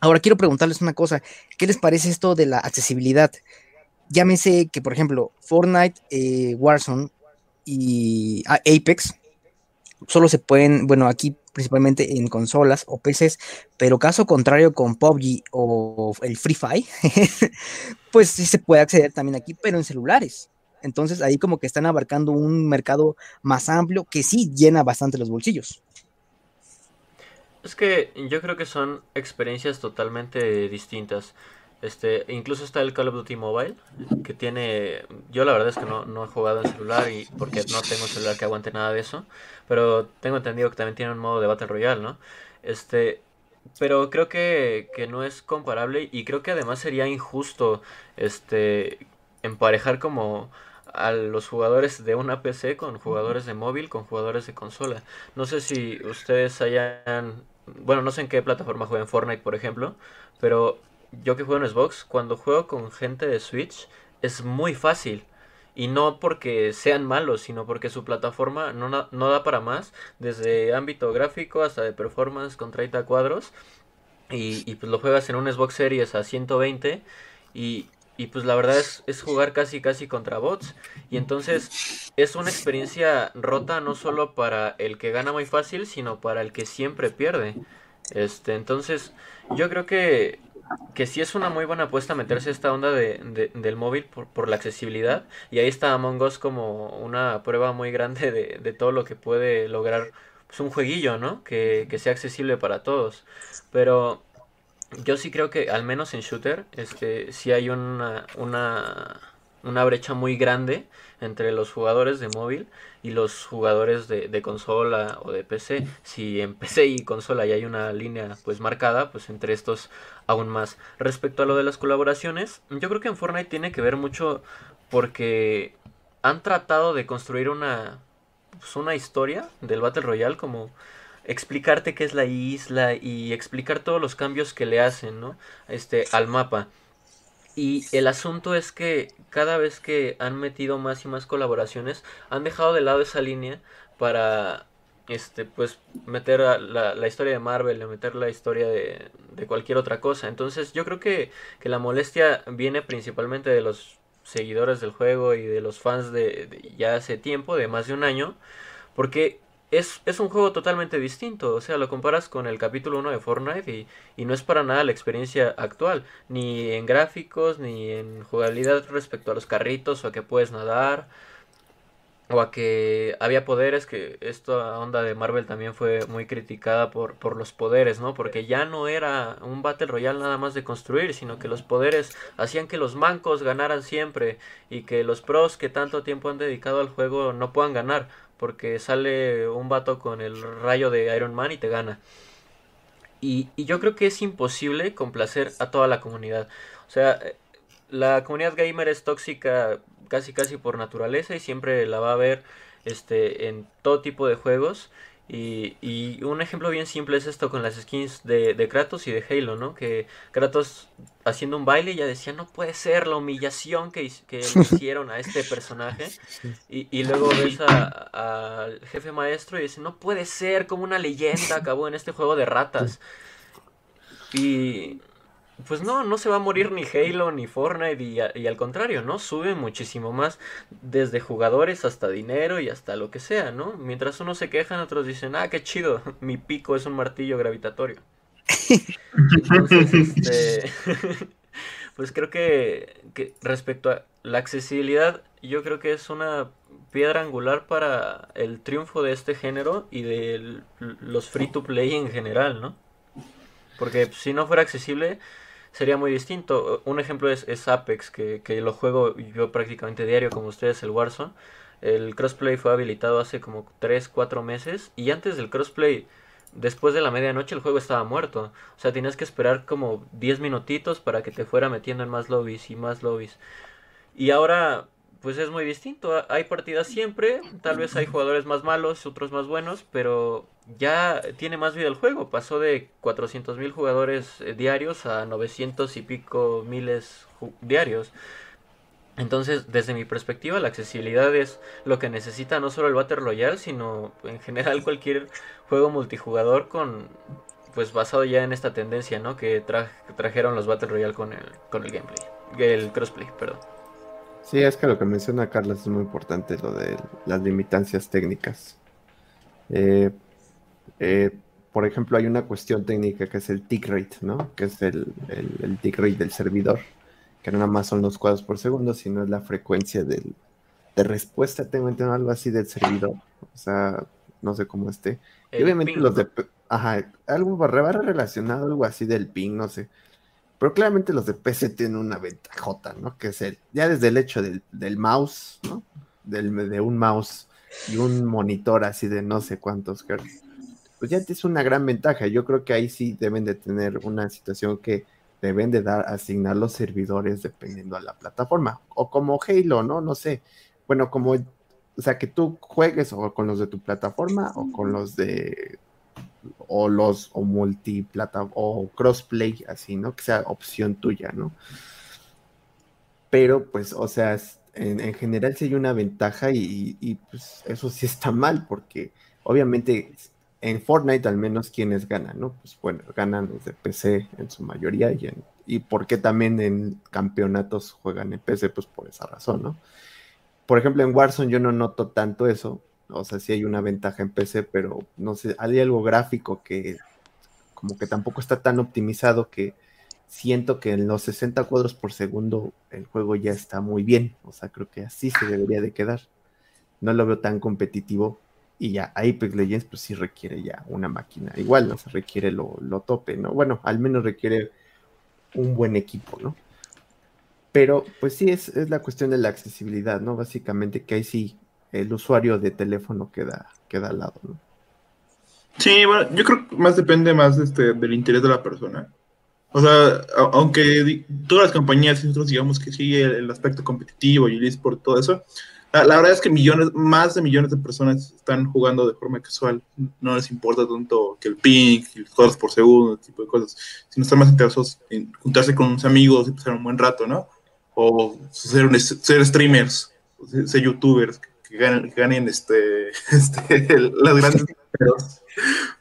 Ahora quiero preguntarles una cosa, ¿qué les parece esto de la accesibilidad? Llámese que, por ejemplo, Fortnite, eh, Warzone y ah, Apex solo se pueden, bueno, aquí principalmente en consolas o P Cs, pero caso contrario con P U B G o el Free Fire, pues sí se puede acceder también aquí, pero en celulares. Entonces ahí como que están abarcando un mercado más amplio que sí llena bastante los bolsillos. Es que yo creo que son experiencias totalmente distintas. Este, incluso está el Call of Duty Mobile, que tiene, yo la verdad es que no, no he jugado en celular y porque no tengo un celular que aguante nada de eso, pero tengo entendido que también tiene un modo de Battle Royale, ¿no? Este, pero creo que, que no es comparable y creo que además sería injusto este emparejar como a los jugadores de una P C con jugadores de móvil, con jugadores de consola. No sé si ustedes hayan, bueno, no sé en qué plataforma juegan Fortnite, por ejemplo, pero yo que juego en Xbox, cuando juego con gente de Switch, es muy fácil. Y no porque sean malos, sino porque su plataforma no, no da para más. Desde ámbito gráfico hasta de performance con treinta cuadros. Y, y pues lo juegas en un Xbox Series a ciento veinte. Y, y pues la verdad es, es jugar casi casi contra bots. Y entonces es una experiencia rota no solo para el que gana muy fácil, sino para el que siempre pierde. Este, entonces yo creo que... que sí es una muy buena apuesta meterse esta onda de, de, del móvil por, por la accesibilidad. Y ahí está Among Us como una prueba muy grande de, de todo lo que puede lograr pues un jueguillo, ¿no? Que, que sea accesible para todos. Pero yo sí creo que al menos en shooter este sí hay una, una, una brecha muy grande entre los jugadores de móvil y los jugadores de, de consola o de P C. Si en P C y consola ya hay una línea pues marcada, pues entre estos aún más. Respecto a lo de las colaboraciones, yo creo que en Fortnite tiene que ver mucho porque han tratado de construir una, pues una historia del Battle Royale, como explicarte qué es la isla y explicar todos los cambios que le hacen, ¿no? Este, al mapa. Y el asunto es que cada vez que han metido más y más colaboraciones, han dejado de lado esa línea para este pues meter a la, la historia de Marvel, meter la historia de, de cualquier otra cosa. Entonces yo creo que, que la molestia viene principalmente de los seguidores del juego y de los fans de, de ya hace tiempo, de más de un año, porque es, es un juego totalmente distinto. O sea, lo comparas con el capítulo uno de Fortnite y, y no es para nada la experiencia actual, ni en gráficos, ni en jugabilidad respecto a los carritos, o a que puedes nadar, o a que había poderes, que esta onda de Marvel también fue muy criticada por, por los poderes, ¿no? Porque ya no era un Battle Royale nada más de construir, sino que los poderes hacían que los mancos ganaran siempre, y que los pros que tanto tiempo han dedicado al juego no puedan ganar, porque sale un vato con el rayo de Iron Man y te gana. Y, y yo creo que es imposible complacer a toda la comunidad. O sea, la comunidad gamer es tóxica casi casi por naturaleza y siempre la va a ver este, en todo tipo de juegos. Y, y un ejemplo bien simple es esto con las skins de, de Kratos y de Halo, ¿no? Que Kratos haciendo un baile ya decía, no puede ser la humillación que, que le hicieron a este personaje. Y, y luego ves al jefe maestro y dice, no puede ser, como una leyenda acabó en este juego de ratas. Y pues no, no se va a morir ni Halo ni Fortnite y, a, y al contrario, ¿no? Sube muchísimo más, desde jugadores hasta dinero y hasta lo que sea, ¿no? Mientras unos se quejan, otros dicen, ah, qué chido, mi pico es un martillo gravitatorio. Entonces, este... pues creo que, que respecto a la accesibilidad, yo creo que es una piedra angular para el triunfo de este género y de el, los free to play en general, ¿no? Porque si no fuera accesible sería muy distinto. Un ejemplo es, es Apex, que, que lo juego yo prácticamente diario, como ustedes, el Warzone. El crossplay fue habilitado hace como tres, cuatro meses. Y antes del crossplay después de la medianoche el juego estaba muerto. O sea, tenías que esperar como diez minutitos para que te fuera metiendo en más lobbies y más lobbies. Y ahora, pues es muy distinto. Hay partidas siempre, tal vez hay jugadores más malos, otros más buenos, pero ya tiene más vida el juego. Pasó de cuatrocientos mil jugadores diarios a novecientos y pico miles diarios. Entonces, desde mi perspectiva, la accesibilidad es lo que necesita no solo el Battle Royale, sino en general cualquier juego multijugador con, pues basado ya en esta tendencia, ¿no? Que tra trajeron los Battle Royale con el, con el gameplay, el crossplay, perdón. Sí, es que lo que menciona Carlos es muy importante, lo de las limitancias técnicas. Eh, eh, por ejemplo, hay una cuestión técnica que es el tick rate, ¿no? Que es el, el, el tick rate del servidor, que no nada más son los cuadros por segundo, sino es la frecuencia del, de respuesta, tengo entendido algo así del servidor, o sea, no sé cómo esté. Y obviamente ping. Los de... Ajá, algo barra relacionado, algo así del ping, no sé. Pero claramente los de P C tienen una ventajota, ¿no? Que es el, ya desde el hecho del, del mouse, ¿no? Del, de un mouse y un monitor así de no sé cuántos hertz. Pues ya es una gran ventaja, yo creo que ahí sí deben de tener una situación que deben de dar, asignar los servidores dependiendo a la plataforma, o como Halo, ¿no? No sé, bueno, como, o sea, que tú juegues o con los de tu plataforma, o con los de, o los, o multiplata, o crossplay, así, ¿no? Que sea opción tuya, ¿no? Pero, pues, o sea, en, en general sí hay una ventaja y, y, pues, eso sí está mal, porque, obviamente... En Fortnite al menos quienes ganan, ¿no? Pues bueno, ganan desde P C en su mayoría y, en, y porque también en campeonatos juegan en P C, pues por esa razón, ¿no? Por ejemplo, en Warzone yo no noto tanto eso, o sea, sí hay una ventaja en P C, pero no sé, hay algo gráfico que como que tampoco está tan optimizado que siento que en los sesenta cuadros por segundo el juego ya está muy bien, o sea, creo que así se debería de quedar. No lo veo tan competitivo. Y ya, Apex Legends pues sí requiere ya una máquina, igual no se requiere lo, lo tope, ¿no? Bueno, al menos requiere un buen equipo, ¿no? Pero pues sí es, es la cuestión de la accesibilidad, ¿no? Básicamente que ahí sí el usuario de teléfono queda, queda al lado, ¿no? Sí, bueno, yo creo que más depende más este, del interés de la persona. O sea, a, aunque todas las compañías, nosotros digamos que sí, el, el aspecto competitivo y el eSport, todo eso... La, la verdad es que millones, más de millones de personas están jugando de forma casual. No les importa tanto que el ping, los cuadros por segundo, ese tipo de cosas. Si no están más interesados en juntarse con unos amigos y pasar un buen rato, ¿no? O ser, un, ser streamers, ser, ser youtubers, que, que ganen, que ganen este, este, las grandes... Pero,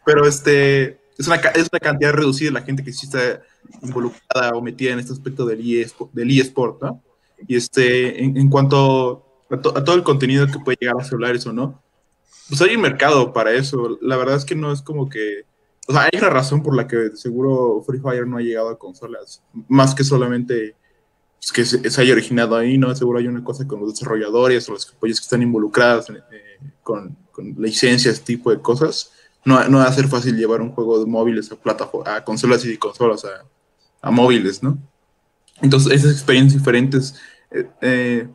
pero este, es, una, es una cantidad reducida de la gente que sí está involucrada o metida en este aspecto del eSport, del eSport, ¿no? Y este, en, en cuanto... A, to, a todo el contenido que puede llegar a celulares o no, pues hay un mercado para eso. La verdad es que no es como que... O sea, hay una razón por la que seguro Free Fire no ha llegado a consolas, más que solamente pues, que se, se haya originado ahí, ¿no? Seguro hay una cosa con los desarrolladores o las compañías que están involucradas en, eh, con, con licencias, este tipo de cosas. No, no va a ser fácil llevar un juego de móviles a, plataforma, a consolas y consolas a, a móviles, ¿no? Entonces, esas experiencias diferentes... Eh, eh,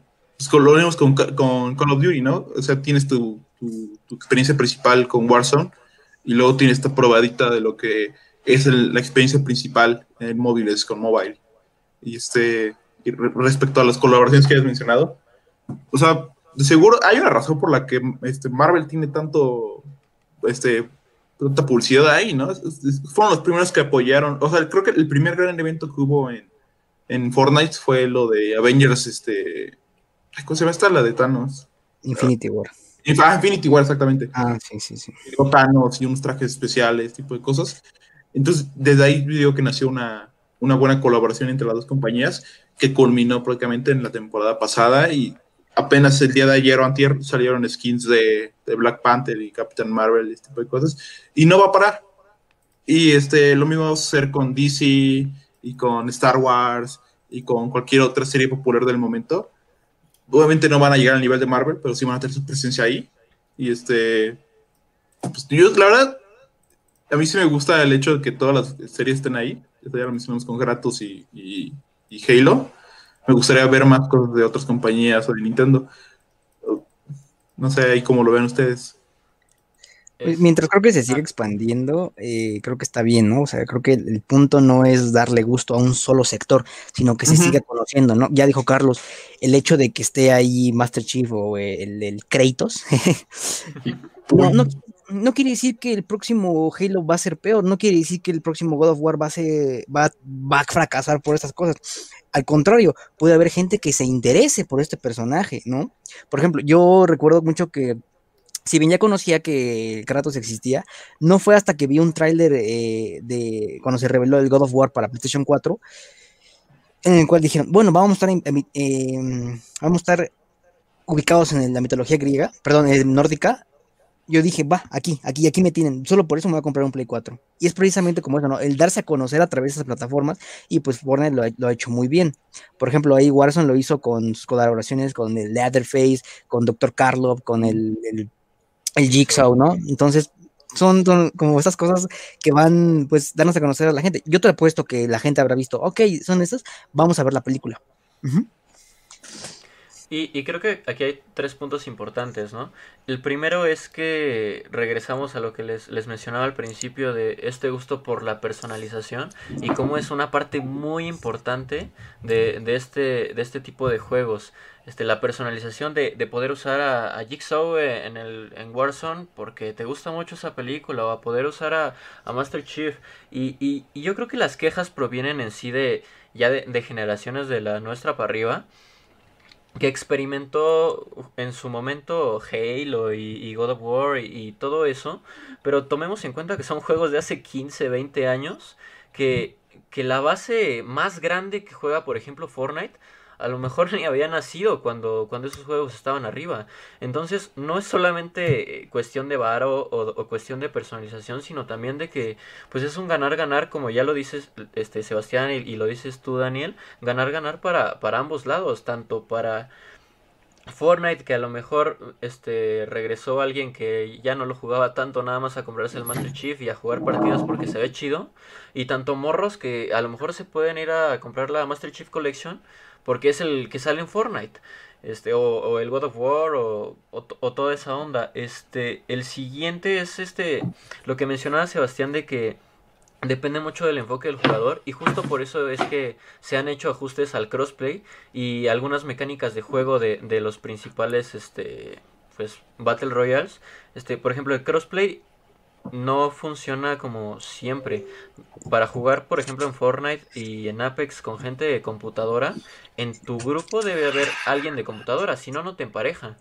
Pues lo vemos con, con Call of Duty, ¿no? O sea, tienes tu, tu, tu experiencia principal con Warzone y luego tienes esta probadita de lo que es el, la experiencia principal en móviles con mobile. Y este, y respecto a las colaboraciones que has mencionado, o sea, de seguro hay una razón por la que este, Marvel tiene tanto, este, tanta publicidad ahí, ¿no? Es, es, fueron los primeros que apoyaron. O sea, creo que el primer gran evento que hubo en, en Fortnite fue lo de Avengers, este... ¿Cómo se va a estar la de Thanos? Infinity War. Ah, Infinity War, exactamente. Ah, sí, sí, sí. Thanos y unos trajes especiales, tipo de cosas. Entonces, desde ahí digo que nació una, una buena colaboración entre las dos compañías que culminó prácticamente en la temporada pasada y apenas el día de ayer o antier salieron skins de, de Black Panther y Captain Marvel, este tipo de cosas. Y no va a parar. Y este, lo mismo va a hacer con D C y con Star Wars y con cualquier otra serie popular del momento. Obviamente no van a llegar al nivel de Marvel, pero sí van a tener su presencia ahí. Y este... Pues yo, la verdad, a mí sí me gusta el hecho de que todas las series estén ahí. Ya lo mencionamos con Kratos y, y, y Halo. Me gustaría ver más cosas de otras compañías o de Nintendo. No sé ahí cómo lo ven ustedes. Es... Mientras creo que se sigue expandiendo, eh, creo que está bien, ¿no? O sea, creo que el, el punto no es darle gusto a un solo sector, sino que se uh-huh. siga conociendo, ¿no? Ya dijo Carlos, el hecho de que esté ahí Master Chief o eh, el, el Kratos, no, no, no quiere decir que el próximo Halo va a ser peor, no quiere decir que el próximo God of War va a, ser, va, va a fracasar por estas cosas. Al contrario, puede haber gente que se interese por este personaje, ¿no? Por ejemplo, yo recuerdo mucho que si bien ya conocía que Kratos existía, no fue hasta que vi un tráiler eh, de cuando se reveló el God of War para PlayStation cuatro, en el cual dijeron, bueno, vamos a estar, eh, eh, vamos a estar ubicados en la mitología griega, perdón, en nórdica. Yo dije, va, aquí, aquí, aquí me tienen, solo por eso me voy a comprar un Play cuatro. Y es precisamente como eso, ¿no? El darse a conocer a través de esas plataformas, y pues Fortnite lo, lo ha hecho muy bien. Por ejemplo, ahí Warzone lo hizo con sus colaboraciones con el Leatherface, con doctor Karlov, con el... el el Jigsaw, ¿no? Entonces son, son como estas cosas que van pues darnos a conocer a la gente. Yo te apuesto que la gente habrá visto, ok, son estas, vamos a ver la película. Uh-huh. y, y creo que aquí hay tres puntos importantes, ¿no? El primero es que regresamos a lo que les, les mencionaba al principio de este gusto por la personalización y cómo es una parte muy importante de, de, este, de este tipo de juegos. Este, la personalización de, de poder usar a, a Jigsaw en, el, en Warzone porque te gusta mucho esa película, o a poder usar a, a Master Chief. Y, y, y yo creo que las quejas provienen en sí de ya de, de generaciones de la nuestra para arriba, que experimentó en su momento Halo y, y God of War y, y todo eso, pero tomemos en cuenta que son juegos de hace quince, veinte años, que, que la base más grande que juega, por ejemplo, Fortnite, a lo mejor ni había nacido cuando, cuando esos juegos estaban arriba. Entonces no es solamente cuestión de varo o, o cuestión de personalización, sino también de que pues es un ganar-ganar, como ya lo dices este Sebastián y, y lo dices tú, Daniel, ganar-ganar para, para ambos lados, tanto para Fortnite, que a lo mejor este regresó alguien que ya no lo jugaba tanto nada más a comprarse el Master Chief y a jugar partidas porque se ve chido, y tanto morros que a lo mejor se pueden ir a comprar la Master Chief Collection porque es el que sale en Fortnite, este, o, o el God of War, o, o, o toda esa onda. Este, el siguiente es este, lo que mencionaba Sebastián, de que depende mucho del enfoque del jugador, y justo por eso es que se han hecho ajustes al crossplay y algunas mecánicas de juego de, de los principales este, pues, Battle Royales. Este, por ejemplo, el crossplay no funciona como siempre. Para jugar, por ejemplo, en Fortnite y en Apex con gente de computadora, en tu grupo debe haber alguien de computadora, si no, no te empareja.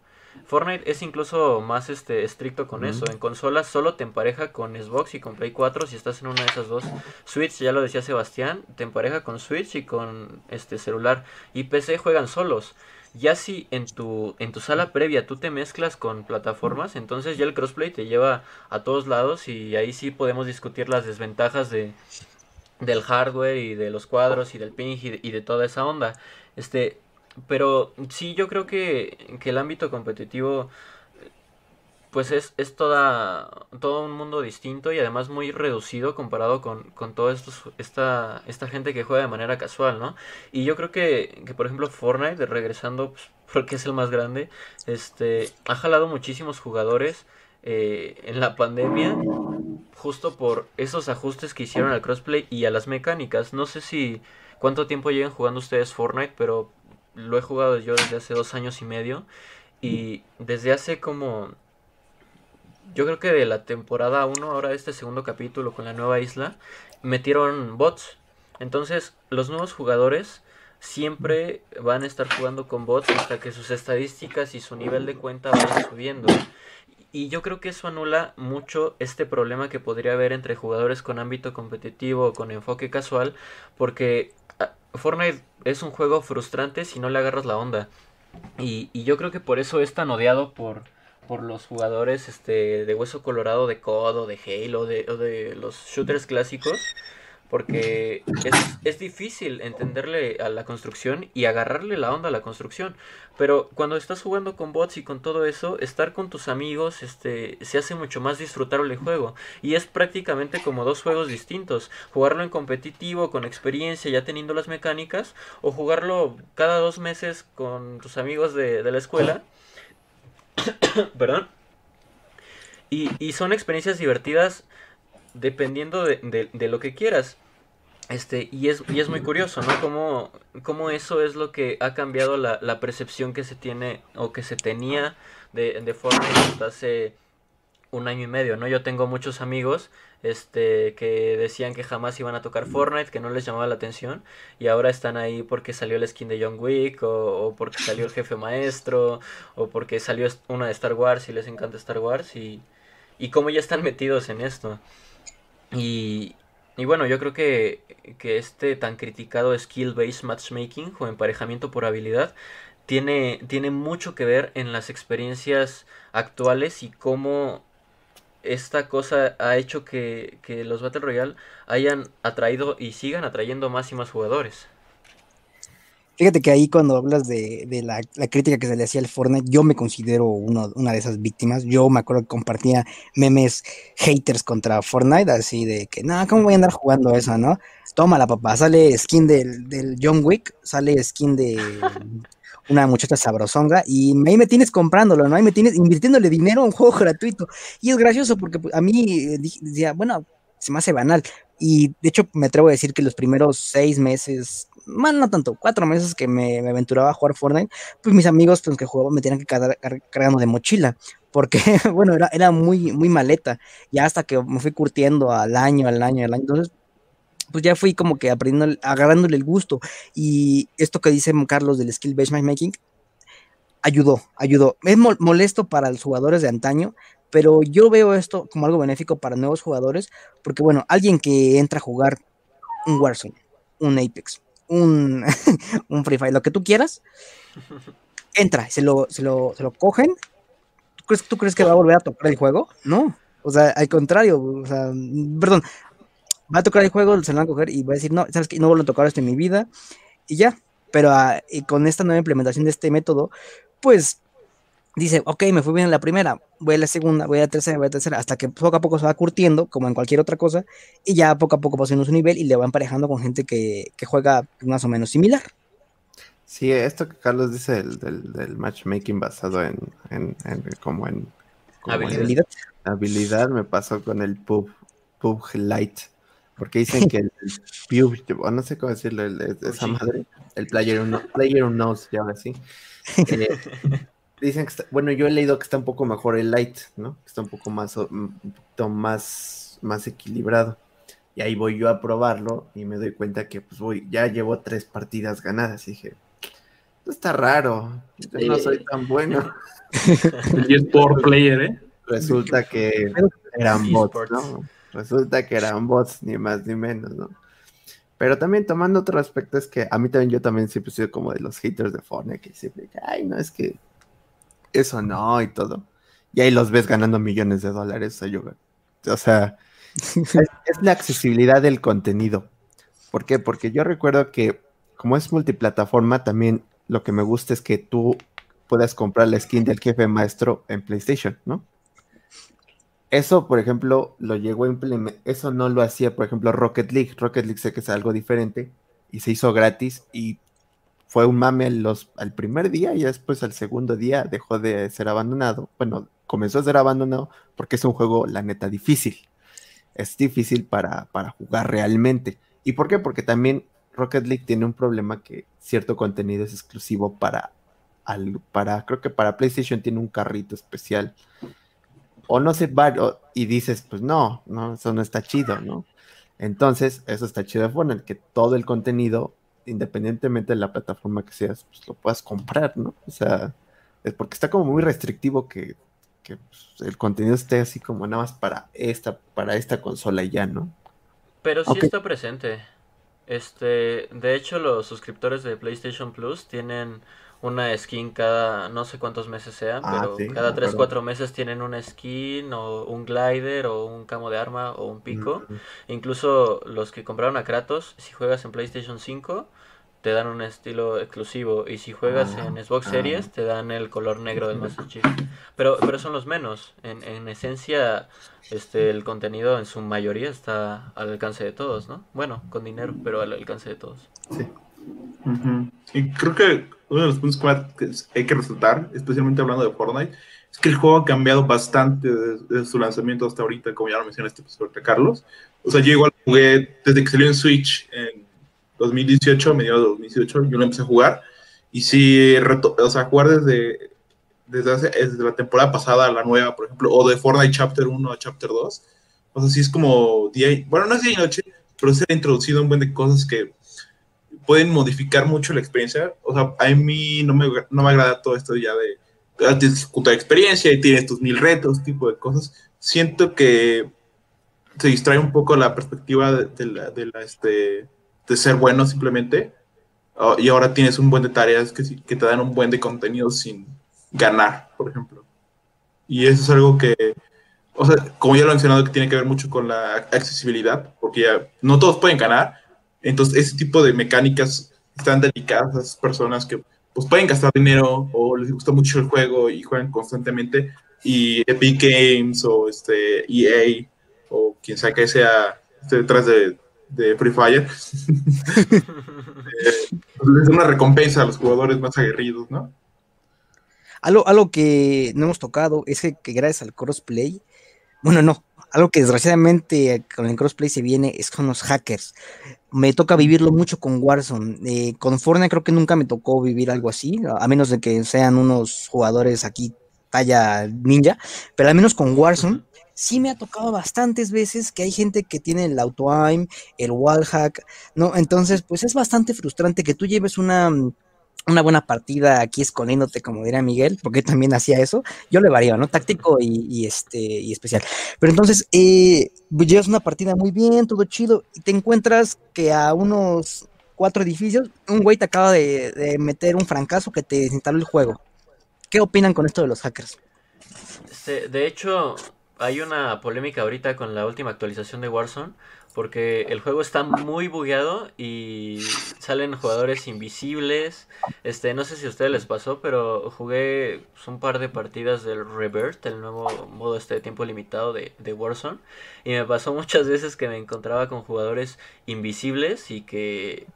Fortnite es incluso más este estricto con eso. En consolas solo te empareja con Xbox y con Play cuatro si estás en una de esas dos. Switch, ya lo decía Sebastián, te empareja con Switch y con este celular. Y P C juegan solos. Ya si en tu en tu sala previa tú te mezclas con plataformas, entonces ya el crossplay te lleva a todos lados, y ahí sí podemos discutir las desventajas de del hardware y de los cuadros y del ping y de, y de toda esa onda. Este, pero sí, yo creo que, que el ámbito competitivo pues es, es toda, todo un mundo distinto, y además muy reducido comparado con, con toda esta, esta gente que juega de manera casual, ¿no? Y yo creo que, que por ejemplo, Fortnite, regresando, pues, porque es el más grande, este ha jalado muchísimos jugadores eh, en la pandemia, justo por esos ajustes que hicieron al crossplay y a las mecánicas. No sé si cuánto tiempo llegan jugando ustedes Fortnite, pero lo he jugado yo desde hace dos años y medio, y desde hace como... yo creo que de la temporada uno, ahora este segundo capítulo con la nueva isla, metieron bots. Entonces, los nuevos jugadores siempre van a estar jugando con bots hasta que sus estadísticas y su nivel de cuenta vayan subiendo. Y yo creo que eso anula mucho este problema que podría haber entre jugadores con ámbito competitivo o con enfoque casual, porque Fortnite es un juego frustrante si no le agarras la onda. Y, y yo creo que por eso es tan odiado por... por los jugadores este de hueso colorado de C O D o de Halo de, o de los shooters clásicos, porque es, es difícil entenderle a la construcción y agarrarle la onda a la construcción. Pero cuando estás jugando con bots y con todo eso, estar con tus amigos este se hace mucho más disfrutable el juego, y es prácticamente como dos juegos distintos: jugarlo en competitivo con experiencia ya teniendo las mecánicas, o jugarlo cada dos meses con tus amigos de, de la escuela. Perdón. Y, y son experiencias divertidas dependiendo de, de, de lo que quieras. Este, y es, y es muy curioso, ¿no? Cómo, cómo eso es lo que ha cambiado la, la percepción que se tiene o que se tenía de, de Fortnite hasta hace un año y medio, ¿no? Yo tengo muchos amigos este que decían que jamás iban a tocar Fortnite, que no les llamaba la atención, y ahora están ahí porque salió el skin de John Wick, o, o porque salió el jefe maestro, o porque salió una de Star Wars y les encanta Star Wars, y, y cómo ya están metidos en esto. Y... Y bueno, yo creo que, que este tan criticado skill-based matchmaking o emparejamiento por habilidad tiene, tiene mucho que ver en las experiencias actuales y cómo esta cosa ha hecho que, que los Battle Royale hayan atraído y sigan atrayendo más y más jugadores. Fíjate que ahí cuando hablas de, de la, la crítica que se le hacía al Fortnite, yo me considero uno, una de esas víctimas. Yo me acuerdo que compartía memes haters contra Fortnite, así de que, no, nah, ¿cómo voy a andar jugando eso, no? Tómala, papá, sale skin del, del John Wick, sale skin de una muchacha sabrosonga, y ahí me tienes comprándolo, ¿no? Ahí me tienes invirtiéndole dinero a un juego gratuito. Y es gracioso porque a mí decía, bueno, se me hace banal. Y de hecho me atrevo a decir que los primeros seis meses, más no tanto, cuatro meses que me, me aventuraba a jugar Fortnite, pues mis amigos pues, que jugaban me tenían que cargar, car- cargando de mochila, porque bueno, era, era muy, muy maleta, ya hasta que me fui curtiendo al año, al año, al año, entonces pues ya fui como que aprendiendo, agarrándole el gusto, y esto que dice Carlos del Skill Based Matchmaking, ayudó, ayudó, es mol- molesto para los jugadores de antaño, pero yo veo esto como algo benéfico para nuevos jugadores, porque bueno, alguien que entra a jugar un Warzone, un Apex, un, un Free Fire, lo que tú quieras, entra, se lo, se lo, se lo cogen, ¿Tú crees, ¿tú crees que va a volver a tocar el juego? No, o sea, al contrario, o sea, perdón, va a tocar el juego, se lo van a coger y va a decir, no, sabes que no vuelvo a tocar esto en mi vida, y ya, pero uh, y con esta nueva implementación de este método, pues, dice, ok, me fue bien en la primera, voy a la segunda, voy a la tercera, voy a la tercera, hasta que poco a poco se va curtiendo, como en cualquier otra cosa, y ya poco a poco va subiendo su nivel y le va emparejando con gente que, que juega más o menos similar. Sí, esto que Carlos dice del, del, del matchmaking basado en, en, en como en como habilidad. En, habilidad me pasó con el P U B G, P U B G Lite, porque dicen que el, el P U B G, no sé cómo decirlo, el, el, esa madre, el Player Uno, Player Unknowns, ya ahora sí. Eh, Dicen que está, bueno, yo he leído que está un poco mejor el Lite, ¿no? Que está un poco más, un poquito más, más equilibrado. Y ahí voy yo a probarlo y me doy cuenta que pues voy, ya llevo tres partidas ganadas. Y dije, esto está raro, yo no soy tan bueno. Y es por player, ¿eh? Resulta que eran bots, ¿no? Resulta que eran bots, ni más ni menos, ¿no? Pero también tomando otro aspecto es que a mí también, yo también siempre soy como de los haters de Fortnite, que siempre, ay, no, es que eso no, y todo. Y ahí los ves ganando millones de dólares. O sea, es, es la accesibilidad del contenido. ¿Por qué? Porque yo recuerdo que, como es multiplataforma, también lo que me gusta es que tú puedas comprar la skin del jefe maestro en PlayStation, ¿no? Eso, por ejemplo, lo llegó a implementar. Eso no lo hacía, por ejemplo, Rocket League. Rocket League sé que es algo diferente y se hizo gratis y fue un mame los, al primer día y después al segundo día dejó de ser abandonado. Bueno, comenzó a ser abandonado porque es un juego, la neta, difícil. Es difícil para, para jugar realmente. ¿Y por qué? Porque también Rocket League tiene un problema que cierto contenido es exclusivo para... Al, para creo que para PlayStation tiene un carrito especial. O no sé, varios, y dices, pues no, no, eso no está chido, ¿no? Entonces, eso está chido de Fortnite, que todo el contenido, independientemente de la plataforma que seas, pues lo puedas comprar, ¿no? O sea, es porque está como muy restrictivo que, que pues, el contenido esté así como nada más para esta, para esta consola y ya, ¿no? Pero sí, okay, está presente. Este, de hecho, los suscriptores de PlayStation Plus tienen una skin cada no sé cuántos meses sean, ah, pero sí, cada tres, cuatro meses tienen una skin o un glider o un camo de arma o un pico. Mm-hmm. Incluso los que compraron a Kratos, si juegas en PlayStation cinco, te dan un estilo exclusivo. Y si juegas ah, en Xbox ah. Series, te dan el color negro del Master Chief. Pero, pero son los menos. En, en esencia, este el contenido en su mayoría está al alcance de todos, ¿no? Bueno, con dinero, pero al alcance de todos. Sí. Uh-huh. Y creo que uno de los puntos que hay que resaltar, especialmente hablando de Fortnite, es que el juego ha cambiado bastante desde su lanzamiento hasta ahorita, como ya lo mencionaste, pues, Carlos. O sea, yo igual jugué desde que salió en Switch en dos mil dieciocho, mediados de dos mil dieciocho, yo lo empecé a jugar. Y sí, reto, o sea, jugar desde, desde, hace, desde la temporada pasada a la nueva, por ejemplo, o de Fortnite Chapter uno a Chapter dos. O sea, sí es como día y, bueno, no es día y noche, pero se ha introducido un buen de cosas que pueden modificar mucho la experiencia. O sea, a mí no me, no me agrada todo esto ya de tienes que contar experiencia y tienes tus mil retos, tipo de cosas. Siento que se distrae un poco la perspectiva de, de, la, de, la, este, de ser bueno simplemente. Oh, y ahora tienes un buen de tareas que, que te dan un buen de contenido sin ganar, por ejemplo. Y eso es algo que, o sea, como ya lo he mencionado, que tiene que ver mucho con la accesibilidad, porque ya no todos pueden ganar. Entonces, ese tipo de mecánicas están dedicadas a esas personas que pues pueden gastar dinero o les gusta mucho el juego y juegan constantemente. Y Epic Games o este, E A o quien sea que sea esté detrás de, de Free Fire eh, es una recompensa a los jugadores más aguerridos, ¿no? Algo, algo que no hemos tocado es que, que gracias al crossplay, bueno, no, algo que desgraciadamente con el crossplay se viene es con los hackers. Me toca vivirlo mucho con Warzone. Eh, con Fortnite creo que nunca me tocó vivir algo así, a menos de que sean unos jugadores aquí talla ninja, pero al menos con Warzone sí me ha tocado bastantes veces que hay gente que tiene el auto-aim, el wallhack, ¿no? Entonces, pues es bastante frustrante que tú lleves una, una buena partida aquí escondiéndote, como dirá Miguel, porque también hacía eso. Yo le varía, ¿no? Táctico y, y, este, y especial. Pero entonces, eh, llevas una partida muy bien, todo chido, y te encuentras que a unos cuatro edificios, un güey te acaba de, de meter un francazo que te desinstaló el juego. ¿Qué opinan con esto de los hackers? Este, de hecho, hay una polémica ahorita con la última actualización de Warzone, porque el juego está muy bugueado y salen jugadores invisibles. Este, no sé si a ustedes les pasó, pero jugué un par de partidas del Rebirth, el nuevo modo este de tiempo limitado de, de Warzone, y me pasó muchas veces que me encontraba con jugadores invisibles y que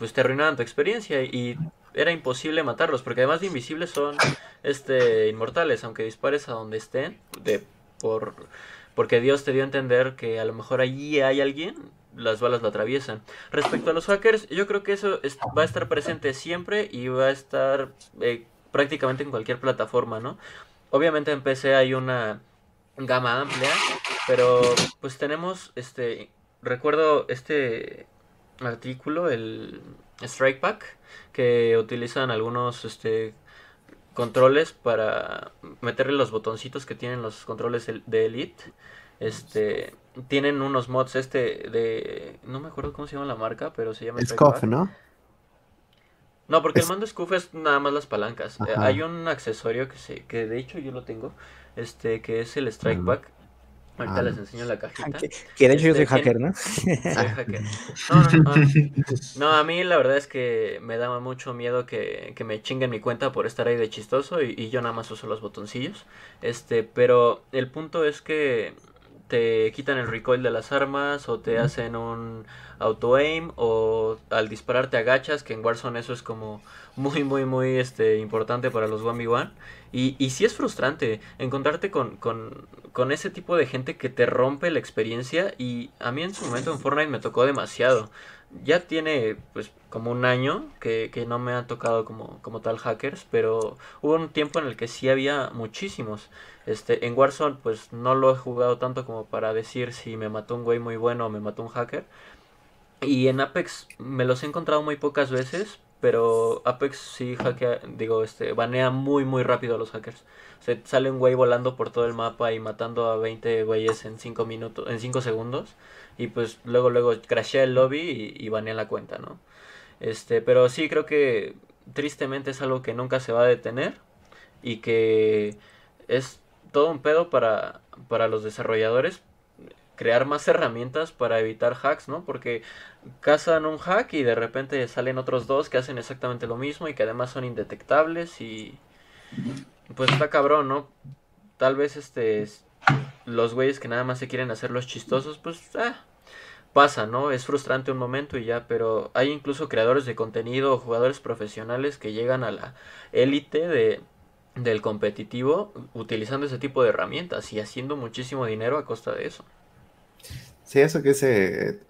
pues te arruinaban tu experiencia y era imposible matarlos, porque además de invisibles son este inmortales, aunque dispares a donde estén, de por porque Dios te dio a entender que a lo mejor allí hay alguien, las balas lo atraviesan. Respecto a los hackers, yo creo que eso es, va a estar presente siempre y va a estar eh, prácticamente en cualquier plataforma, ¿no? Obviamente en P C hay una gama amplia, pero pues tenemos, este recuerdo este artículo, el Strike Pack, que utilizan algunos este controles para meterle los botoncitos que tienen los controles de Elite. Este tienen unos mods este de, no me acuerdo cómo se llama la marca, pero se llama Scuff, ¿no? No, porque es... el mando Scuff es nada más las palancas. Ajá. Hay un accesorio que se que de hecho yo lo tengo, este que es el Strike mm. Pack. Ahorita ah, les enseño la cajita. Que, que de hecho este, yo soy hacker, ¿no? Soy hacker. No, no, no. No, a mí la verdad es que me daba mucho miedo que, que me chinguen mi cuenta por estar ahí de chistoso y, y yo nada más uso los botoncillos. Este, pero el punto es que te quitan el recoil de las armas o te hacen un auto-aim o al disparar te agachas, que en Warzone eso es como muy, muy, muy este importante para los uno ve uno. Y, y sí es frustrante encontrarte con, con, con ese tipo de gente que te rompe la experiencia, y a mí en su momento en Fortnite me tocó demasiado. Ya tiene pues como un año que, que no me han tocado como, como tal hackers, pero hubo un tiempo en el que sí había muchísimos. Este, en Warzone pues no lo he jugado tanto como para decir si me mató un güey muy bueno o me mató un hacker. Y en Apex me los he encontrado muy pocas veces, pero Apex sí hackea, digo, este, banea muy muy rápido a los hackers. Se sale un güey volando por todo el mapa y matando a veinte güeyes en cinco minutos, en cinco segundos, y pues luego luego crashea el lobby y, y banea la cuenta, ¿no? Este, pero sí creo que tristemente es algo que nunca se va a detener y que es todo un pedo para para los desarrolladores crear más herramientas para evitar hacks, ¿no? Porque cazan un hack y de repente salen otros dos que hacen exactamente lo mismo y que además son indetectables y pues está cabrón, ¿no? Tal vez este los güeyes que nada más se quieren hacer los chistosos, pues eh, pasa, ¿no? Es frustrante un momento y ya, pero hay incluso creadores de contenido o jugadores profesionales que llegan a la élite de del competitivo utilizando ese tipo de herramientas y haciendo muchísimo dinero a costa de eso. Sí, eso que se...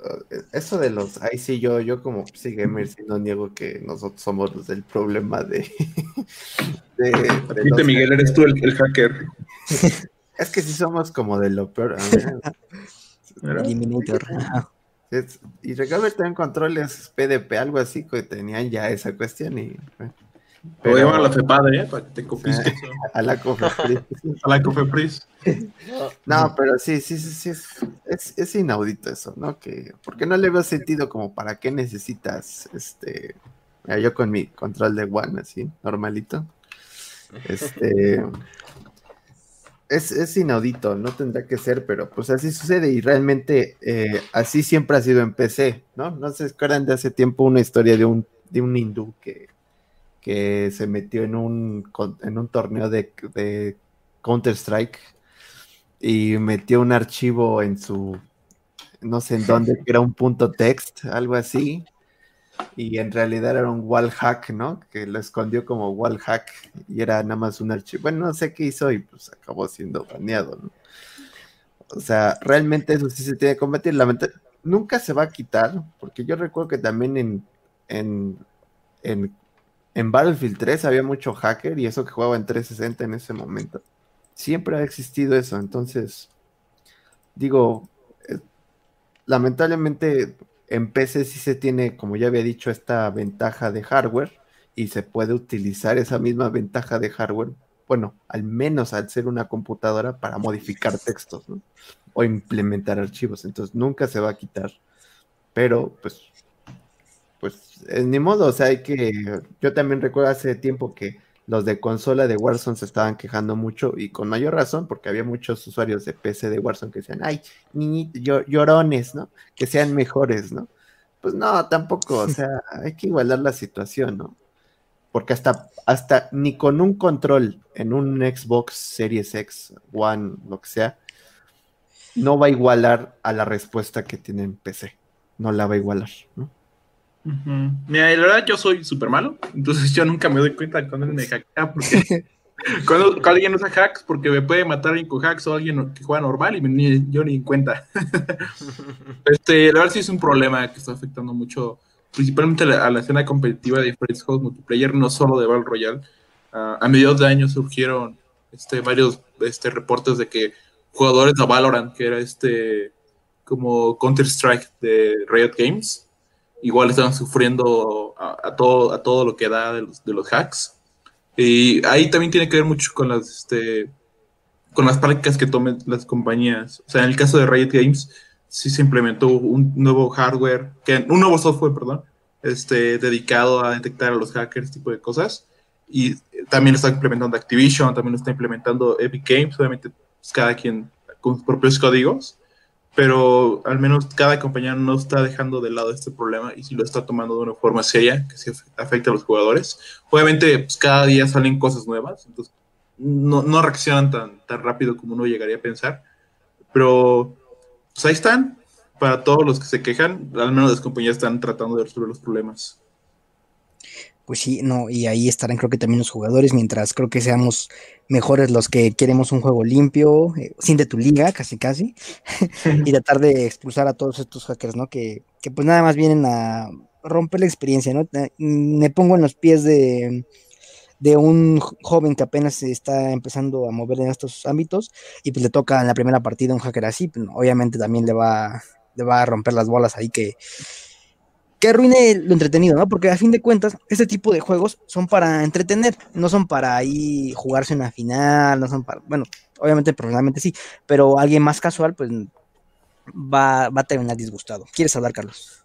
Eso de los... Ahí sí, yo, yo como P C Gamer sí no niego que nosotros somos los del problema de... de, de Dite, Miguel, eres tú el, el hacker. Es que sí somos como de lo peor. Eliminator. Es, y recuerdo que tenían controles P D P, algo así, que tenían ya esa cuestión y... Pero llevan a la FEPADE, ¿eh? Para que te copies. Eh, a la COFEPRIS. A la COFEPRIS. No, pero sí, sí, sí, sí es, es, es inaudito eso, ¿no? Que, porque no le veo sentido como para qué necesitas, este... Mira, yo con mi control de One, así, normalito. Este... Es, es inaudito, no tendrá que ser, pero pues así sucede y realmente eh, así siempre ha sido en P C, ¿no? ¿No se acuerdan de hace tiempo una historia de un, de un hindú que, que se metió en un, en un torneo de, de Counter Strike y metió un archivo en su, no sé en dónde, que era un punto text, algo así, y en realidad era un wall hack, ¿no? Que lo escondió como wall hack y era nada más un archivo. Bueno, no sé qué hizo y pues acabó siendo baneado, ¿no? O sea, realmente eso sí se tiene que combatir. Lamenta- nunca se va a quitar, porque yo recuerdo que también en, en, en, en Battlefield tres había mucho hacker y eso que jugaba en trescientos sesenta en ese momento. Siempre ha existido eso, entonces, digo, eh, lamentablemente... En P C sí se tiene, como ya había dicho, esta ventaja de hardware y se puede utilizar esa misma ventaja de hardware, bueno, al menos al ser una computadora para modificar textos, ¿no? O implementar archivos, entonces nunca se va a quitar, pero pues, pues eh, ni modo, o sea, hay que, yo también recuerdo hace tiempo que los de consola de Warzone se estaban quejando mucho y con mayor razón, porque había muchos usuarios de P C de Warzone que decían, ay, niñitos, llorones, ¿no? Que sean mejores, ¿no? Pues no, tampoco, o sea, hay que igualar la situación, ¿no? Porque hasta, hasta ni con un control en un Xbox Series X, One, lo que sea, no va a igualar a la respuesta que tiene en P C, no la va a igualar, ¿no? Uh-huh. Mira, la verdad yo soy súper malo, entonces yo nunca me doy cuenta cuando alguien me hackea, porque cuando, cuando alguien usa hacks, porque me puede matar alguien con hacks o alguien que juega normal y me, yo ni en cuenta. este, la verdad sí es un problema que está afectando mucho, principalmente a la, a la escena competitiva de Free Fire multiplayer, no solo de Battle Royale. Uh, a mediados de año surgieron este, varios este, reportes de que jugadores de Valorant, que era este como Counter Strike de Riot Games, igual estaban sufriendo a, a, todo, a todo lo que da de los, de los hacks. Y ahí también tiene que ver mucho con las este, con las prácticas que tomen las compañías. O sea, en el caso de Riot Games, sí se implementó un nuevo hardware, que, un nuevo software, perdón, este, dedicado a detectar a los hackers, tipo de cosas. Y también lo está implementando Activision, también lo está implementando Epic Games, obviamente pues, cada quien con sus propios códigos. Pero al menos cada compañía no está dejando de lado este problema y sí lo está tomando de una forma seria, que sí afecta a los jugadores. Obviamente, pues, cada día salen cosas nuevas, entonces no, no reaccionan tan, tan rápido como uno llegaría a pensar. Pero pues ahí están, para todos los que se quejan, al menos las compañías están tratando de resolver los problemas. Pues sí, no, y ahí estarán creo que también los jugadores, mientras creo que seamos mejores los que queremos un juego limpio, eh, sin de tu liga, casi casi, y tratar de expulsar a todos estos hackers, ¿no? Que, que pues nada más vienen a romper la experiencia, ¿no? Me pongo en los pies de, de un joven que apenas se está empezando a mover en estos ámbitos, y pues le toca en la primera partida un hacker así, pues obviamente también le va, le va a romper las bolas ahí que... que arruine lo entretenido, ¿no? Porque a fin de cuentas, este tipo de juegos son para entretener, no son para ahí jugarse una final, no son para, bueno, obviamente personalmente sí, pero alguien más casual, pues, va, va a terminar disgustado. ¿Quieres hablar, Carlos?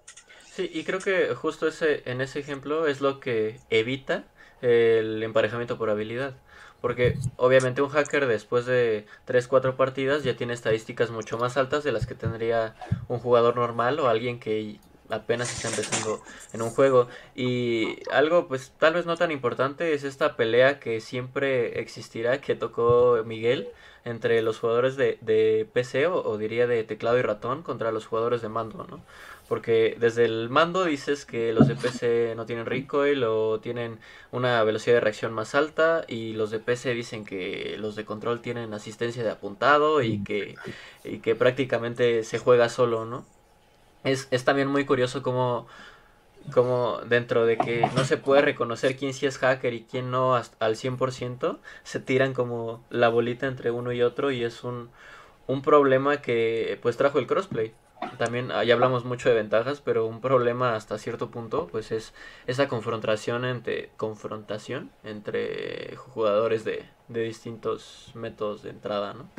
Sí, y creo que justo ese, en ese ejemplo es lo que evita el emparejamiento por habilidad. Porque obviamente un hacker después de tres cuatro partidas ya tiene estadísticas mucho más altas de las que tendría un jugador normal o alguien que... apenas está empezando en un juego. Y algo pues tal vez no tan importante es esta pelea que siempre existirá, que tocó Miguel, entre los jugadores de, de P C o, o diría de teclado y ratón contra los jugadores de mando, ¿no? Porque desde el mando dices que los de P C no tienen recoil o tienen una velocidad de reacción más alta, y los de P C dicen que los de control tienen asistencia de apuntado y que, y que prácticamente se juega solo, ¿no? Es, es también muy curioso cómo, cómo dentro de que no se puede reconocer quién sí es hacker y quién no al cien por ciento, se tiran como la bolita entre uno y otro, y es un, un problema que pues trajo el crossplay. También ahí hablamos mucho de ventajas, pero un problema hasta cierto punto pues es esa confrontación entre confrontación entre jugadores de, de distintos métodos de entrada, ¿no?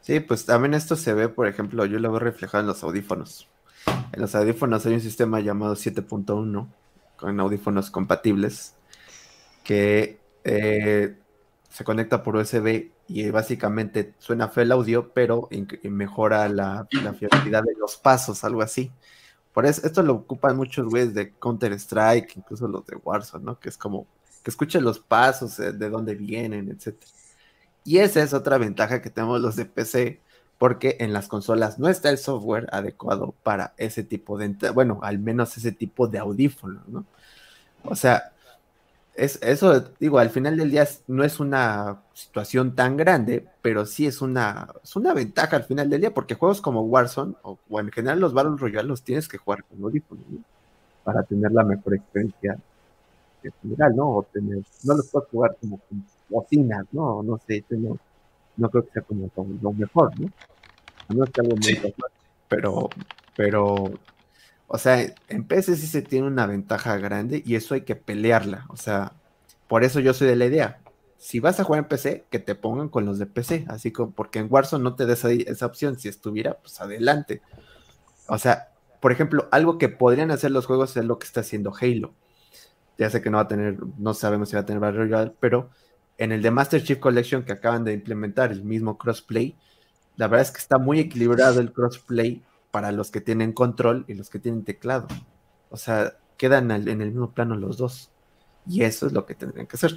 Sí, pues también esto se ve, por ejemplo, yo lo veo reflejado en los audífonos. En los audífonos hay un sistema llamado siete punto uno, con audífonos compatibles, que eh, se conecta por U S B y básicamente suena feo el audio, pero mejora la, la fiabilidad de los pasos, algo así. Por eso, esto lo ocupan muchos güeyes de Counter Strike, incluso los de Warzone, ¿no? Que es como que escuchen los pasos, eh, de dónde vienen, etcétera. Y esa es otra ventaja que tenemos los de P C, porque en las consolas no está el software adecuado para ese tipo de, bueno, al menos ese tipo de audífonos, ¿no? O sea, es, eso, digo, al final del día no es una situación tan grande, pero sí es una, es una ventaja al final del día, porque juegos como Warzone, o, o en general los Battle Royale, los tienes que jugar con audífonos, ¿no? Para tener la mejor experiencia en general, ¿no? O tener, no los puedes jugar como con bocinas, ¿no? No sé, no, no creo que sea como, como lo mejor, ¿no? No es que algo muy sí. mejor, pero, pero... O sea, en P C sí se tiene una ventaja grande y eso hay que pelearla. O sea, por eso yo soy de la idea. Si vas a jugar en P C, que te pongan con los de P C. Así como, porque en Warzone no te des ahí esa opción. Si estuviera, pues adelante. O sea, por ejemplo, algo que podrían hacer los juegos es lo que está haciendo Halo. Ya sé que no va a tener, no sabemos si va a tener Battle Royale, pero en el de Master Chief Collection que acaban de implementar el mismo crossplay, la verdad es que está muy equilibrado el crossplay para los que tienen control y los que tienen teclado. O sea, quedan al, en el mismo plano los dos. Y eso es lo que tendrían que hacer.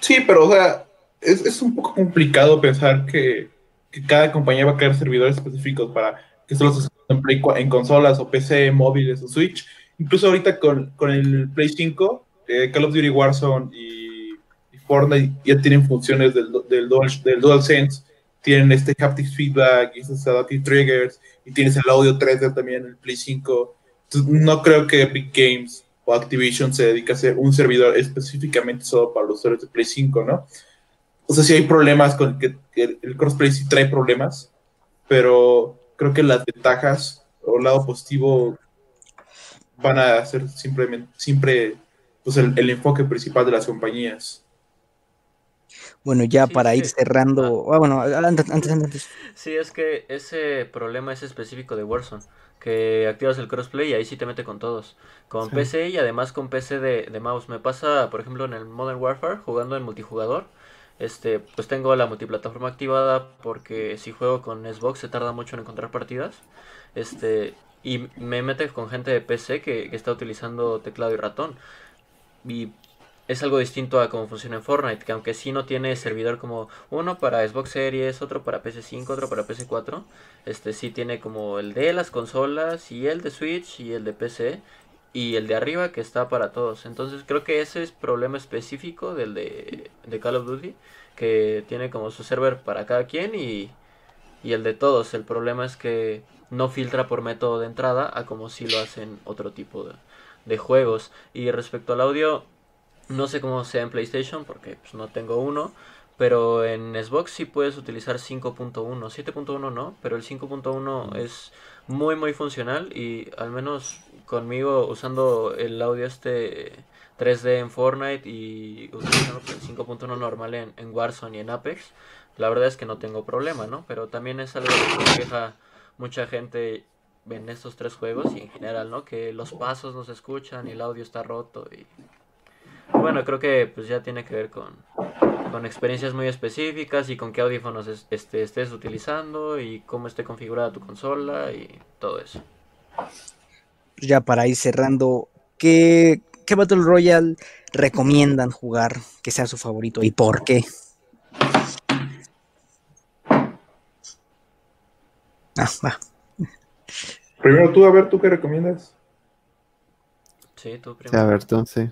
Sí, pero o sea, es, es un poco complicado pensar que, que cada compañía va a crear servidores específicos para que solo se usen en, en consolas o P C, móviles o Switch. Incluso ahorita con, con el Play cinco, eh, Call of Duty Warzone y, y Fortnite ya tienen funciones del, del, Dual, del DualSense. Tienen este haptic feedback y estos adaptive triggers, y tienes el audio tres D también, el Play cinco. Entonces, no creo que Epic Games o Activision se dedique a hacer un servidor específicamente solo para los usuarios de Play cinco, ¿no? O sea, sí hay problemas con que, que el crossplay sí trae problemas, pero creo que las ventajas o el lado positivo van a ser simplemente, siempre pues, el, el enfoque principal de las compañías. Bueno, ya sí, para sí. ir cerrando... Ah. Ah, bueno, antes, antes, antes. Sí, es que ese problema es específico de Warzone, que activas el crossplay y ahí sí te mete con todos. Con sí. P C y además con P C de, de mouse. Me pasa, por ejemplo, en el Modern Warfare, jugando en multijugador, este, pues tengo la multiplataforma activada porque si juego con Xbox se tarda mucho en encontrar partidas. Este, y me mete con gente de P C que, que está utilizando teclado y ratón. Y... es algo distinto a cómo funciona en Fortnite, que aunque sí no tiene servidor como uno para Xbox Series, otro para P C cinco, otro para P C cuatro, este sí tiene como el de las consolas y el de Switch y el de P C y el de arriba que está para todos. Entonces creo que ese es problema específico del de, de Call of Duty, que tiene como su server para cada quien y, y el de todos. El problema es que no filtra por método de entrada a como sí lo hacen otro tipo de, de juegos. Y respecto al audio... no sé cómo sea en PlayStation porque pues, no tengo uno, pero en Xbox sí puedes utilizar cinco punto uno, siete punto uno no, pero el cinco punto uno es muy muy funcional y al menos conmigo usando el audio este tres D en Fortnite y utilizando el cinco punto uno normal en, en Warzone y en Apex, la verdad es que no tengo problema, ¿no? Pero también es algo que se queja mucha gente en estos tres juegos y en general, ¿no? Que los pasos no se escuchan y el audio está roto y... bueno, creo que pues ya tiene que ver con con experiencias muy específicas y con qué audífonos es, este, estés utilizando y cómo esté configurada tu consola y todo eso. Ya para ir cerrando, ¿qué, qué Battle Royale recomiendan jugar que sea su favorito y por qué? Ah, va. Primero tú, a ver, ¿tú qué recomiendas? Sí, tú primero. A ver, entonces.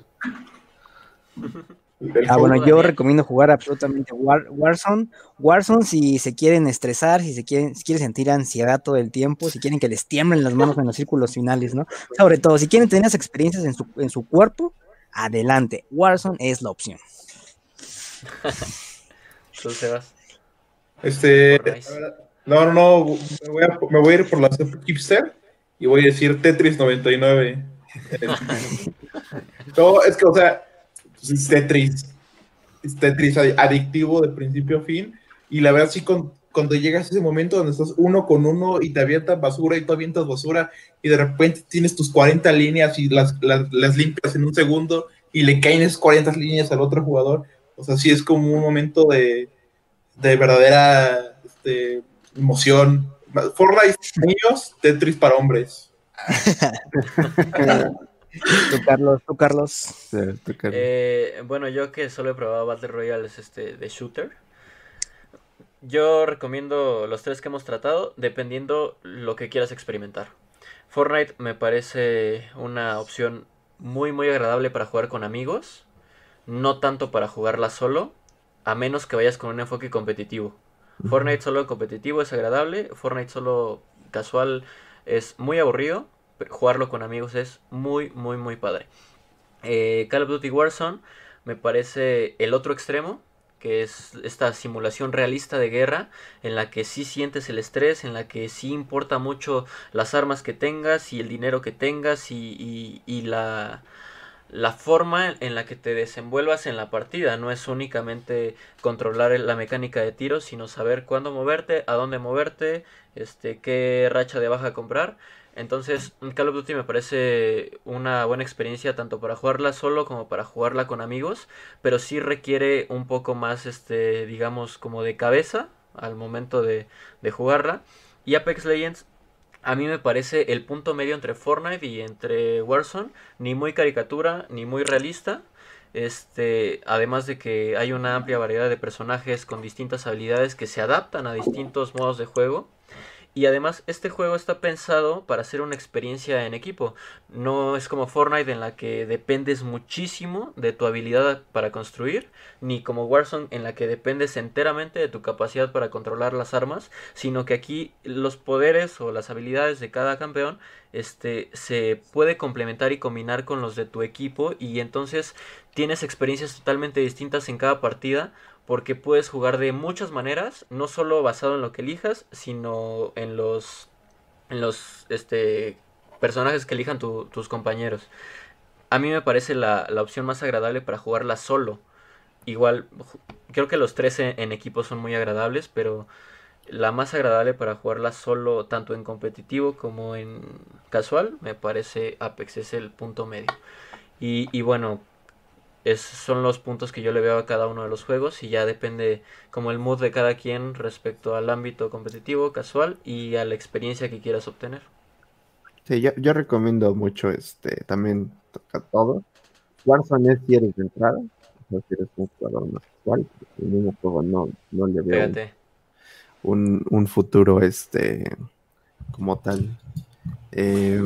Ah, bueno, yo recomiendo jugar absolutamente War, Warzone. Warzone si se quieren estresar, si se quieren, si quieren sentir ansiedad todo el tiempo, si quieren que les tiemblen las manos en los círculos finales, ¿no? Sobre todo, si quieren tener esas experiencias en su, en su cuerpo, adelante. Warzone es la opción. ¿Tú, Sebas? Este... No, no, no, me voy a, me voy a ir por la hipster y voy a decir Tetris noventa y nueve. No, es que, o sea, es Tetris, es Tetris adictivo de principio a fin, y la verdad sí, con, cuando llegas a ese momento donde estás uno con uno y te avientas basura y tú avientas basura y de repente tienes tus cuarenta líneas y las, las, las limpias en un segundo y le caen esas cuarenta líneas al otro jugador, o sea, sí es como un momento de, de verdadera... Este, emoción. Fortnite niños, Tetris para hombres. Tú, Carlos, tú, Carlos. Sí, tú, Carlos. Eh, bueno, yo que solo he probado Battle Royales este, de shooter, yo recomiendo los tres que hemos tratado, dependiendo lo que quieras experimentar. Fortnite me parece una opción muy, muy agradable para jugar con amigos, no tanto para jugarla solo, a menos que vayas con un enfoque competitivo. Fortnite solo competitivo es agradable, Fortnite solo casual es muy aburrido, pero jugarlo con amigos es muy, muy, muy padre. Eh, Call of Duty Warzone me parece el otro extremo, que es esta simulación realista de guerra, en la que sí sientes el estrés, en la que sí importa mucho las armas que tengas y el dinero que tengas y, y, y la... la forma en la que te desenvuelvas en la partida. No es únicamente controlar la mecánica de tiro, sino saber cuándo moverte, a dónde moverte, este, qué racha de baja comprar. Entonces Call of Duty me parece una buena experiencia tanto para jugarla solo como para jugarla con amigos, pero sí requiere un poco más, este, digamos, como de cabeza al momento de, de jugarla. Y Apex Legends a mí me parece el punto medio entre Fortnite y entre Warzone, ni muy caricatura, ni muy realista, este, además de que hay una amplia variedad de personajes con distintas habilidades que se adaptan a distintos modos de juego, y además este juego está pensado para ser una experiencia en equipo, no es como Fortnite en la que dependes muchísimo de tu habilidad para construir, ni como Warzone en la que dependes enteramente de tu capacidad para controlar las armas, sino que aquí los poderes o las habilidades de cada campeón este, se puede complementar y combinar con los de tu equipo, y entonces tienes experiencias totalmente distintas en cada partida, porque puedes jugar de muchas maneras, no solo basado en lo que elijas, sino en los, en los este, personajes que elijan tu, tus compañeros. A mí me parece la, la opción más agradable para jugarla solo. Igual, creo que los tres en, en equipo son muy agradables, pero la más agradable para jugarla solo, tanto en competitivo como en casual, me parece Apex, es el punto medio. Y, y bueno... Es, son los puntos que yo le veo a cada uno de los juegos y ya depende como el mood de cada quien respecto al ámbito competitivo, casual y a la experiencia que quieras obtener. Sí, yo, yo recomiendo mucho este, también toca todo. Warzone es si eres de entrada, o si eres un jugador más casual, el mismo juego no, no le veo un, un futuro este como tal, eh,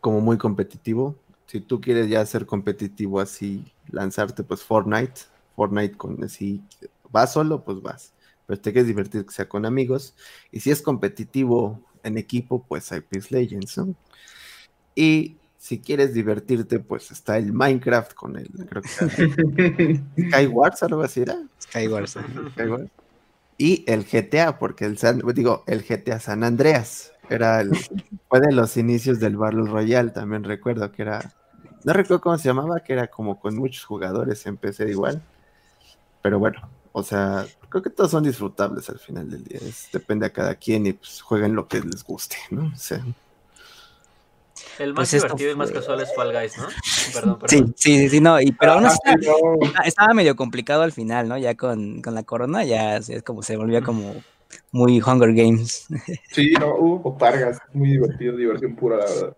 como muy competitivo. Si tú quieres ya ser competitivo así, lanzarte, pues Fortnite, Fortnite con así, vas solo, pues vas. Pero te quieres divertir que sea con amigos. Y si es competitivo en equipo, pues Apex Legends, ¿no? Y si quieres divertirte, pues está el Minecraft con el, creo que Skywars, algo así era. Skywars. Skywars. Y el G T A, porque el San, digo, el G T A San Andreas. Era el, fue de los inicios del Battle Royale, también recuerdo que era, no recuerdo cómo se llamaba, que era como con muchos jugadores en P C igual, pero bueno, o sea, creo que todos son disfrutables al final del día, es, depende a cada quien y pues jueguen lo que les guste, ¿no? O sea. El más pues divertido esto... y más casual es Fall Guys, ¿no? Perdón, perdón. Sí, sí, sí, no, y, pero aún estaba, estaba medio complicado al final, ¿no? Ya con, con la corona ya es como se volvía como muy Hunger Games. Sí, no, hubo botargas, muy divertido, diversión pura, la verdad.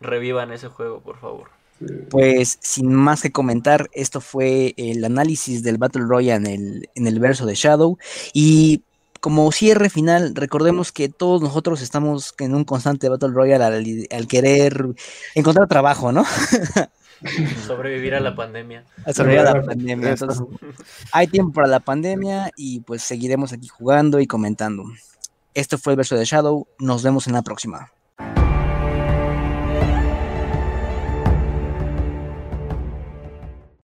Revivan ese juego, por favor. Sí. Pues, sin más que comentar, esto fue el análisis del Battle Royale en el, en el verso de Shadow, y... como cierre final, recordemos que todos nosotros estamos en un constante Battle Royale al, al querer encontrar trabajo, ¿no? Sobrevivir a la pandemia. A sobrevivir a la pandemia. Entonces, hay tiempo para la pandemia y pues seguiremos aquí jugando y comentando. Esto fue el verso de Shadow. Nos vemos en la próxima.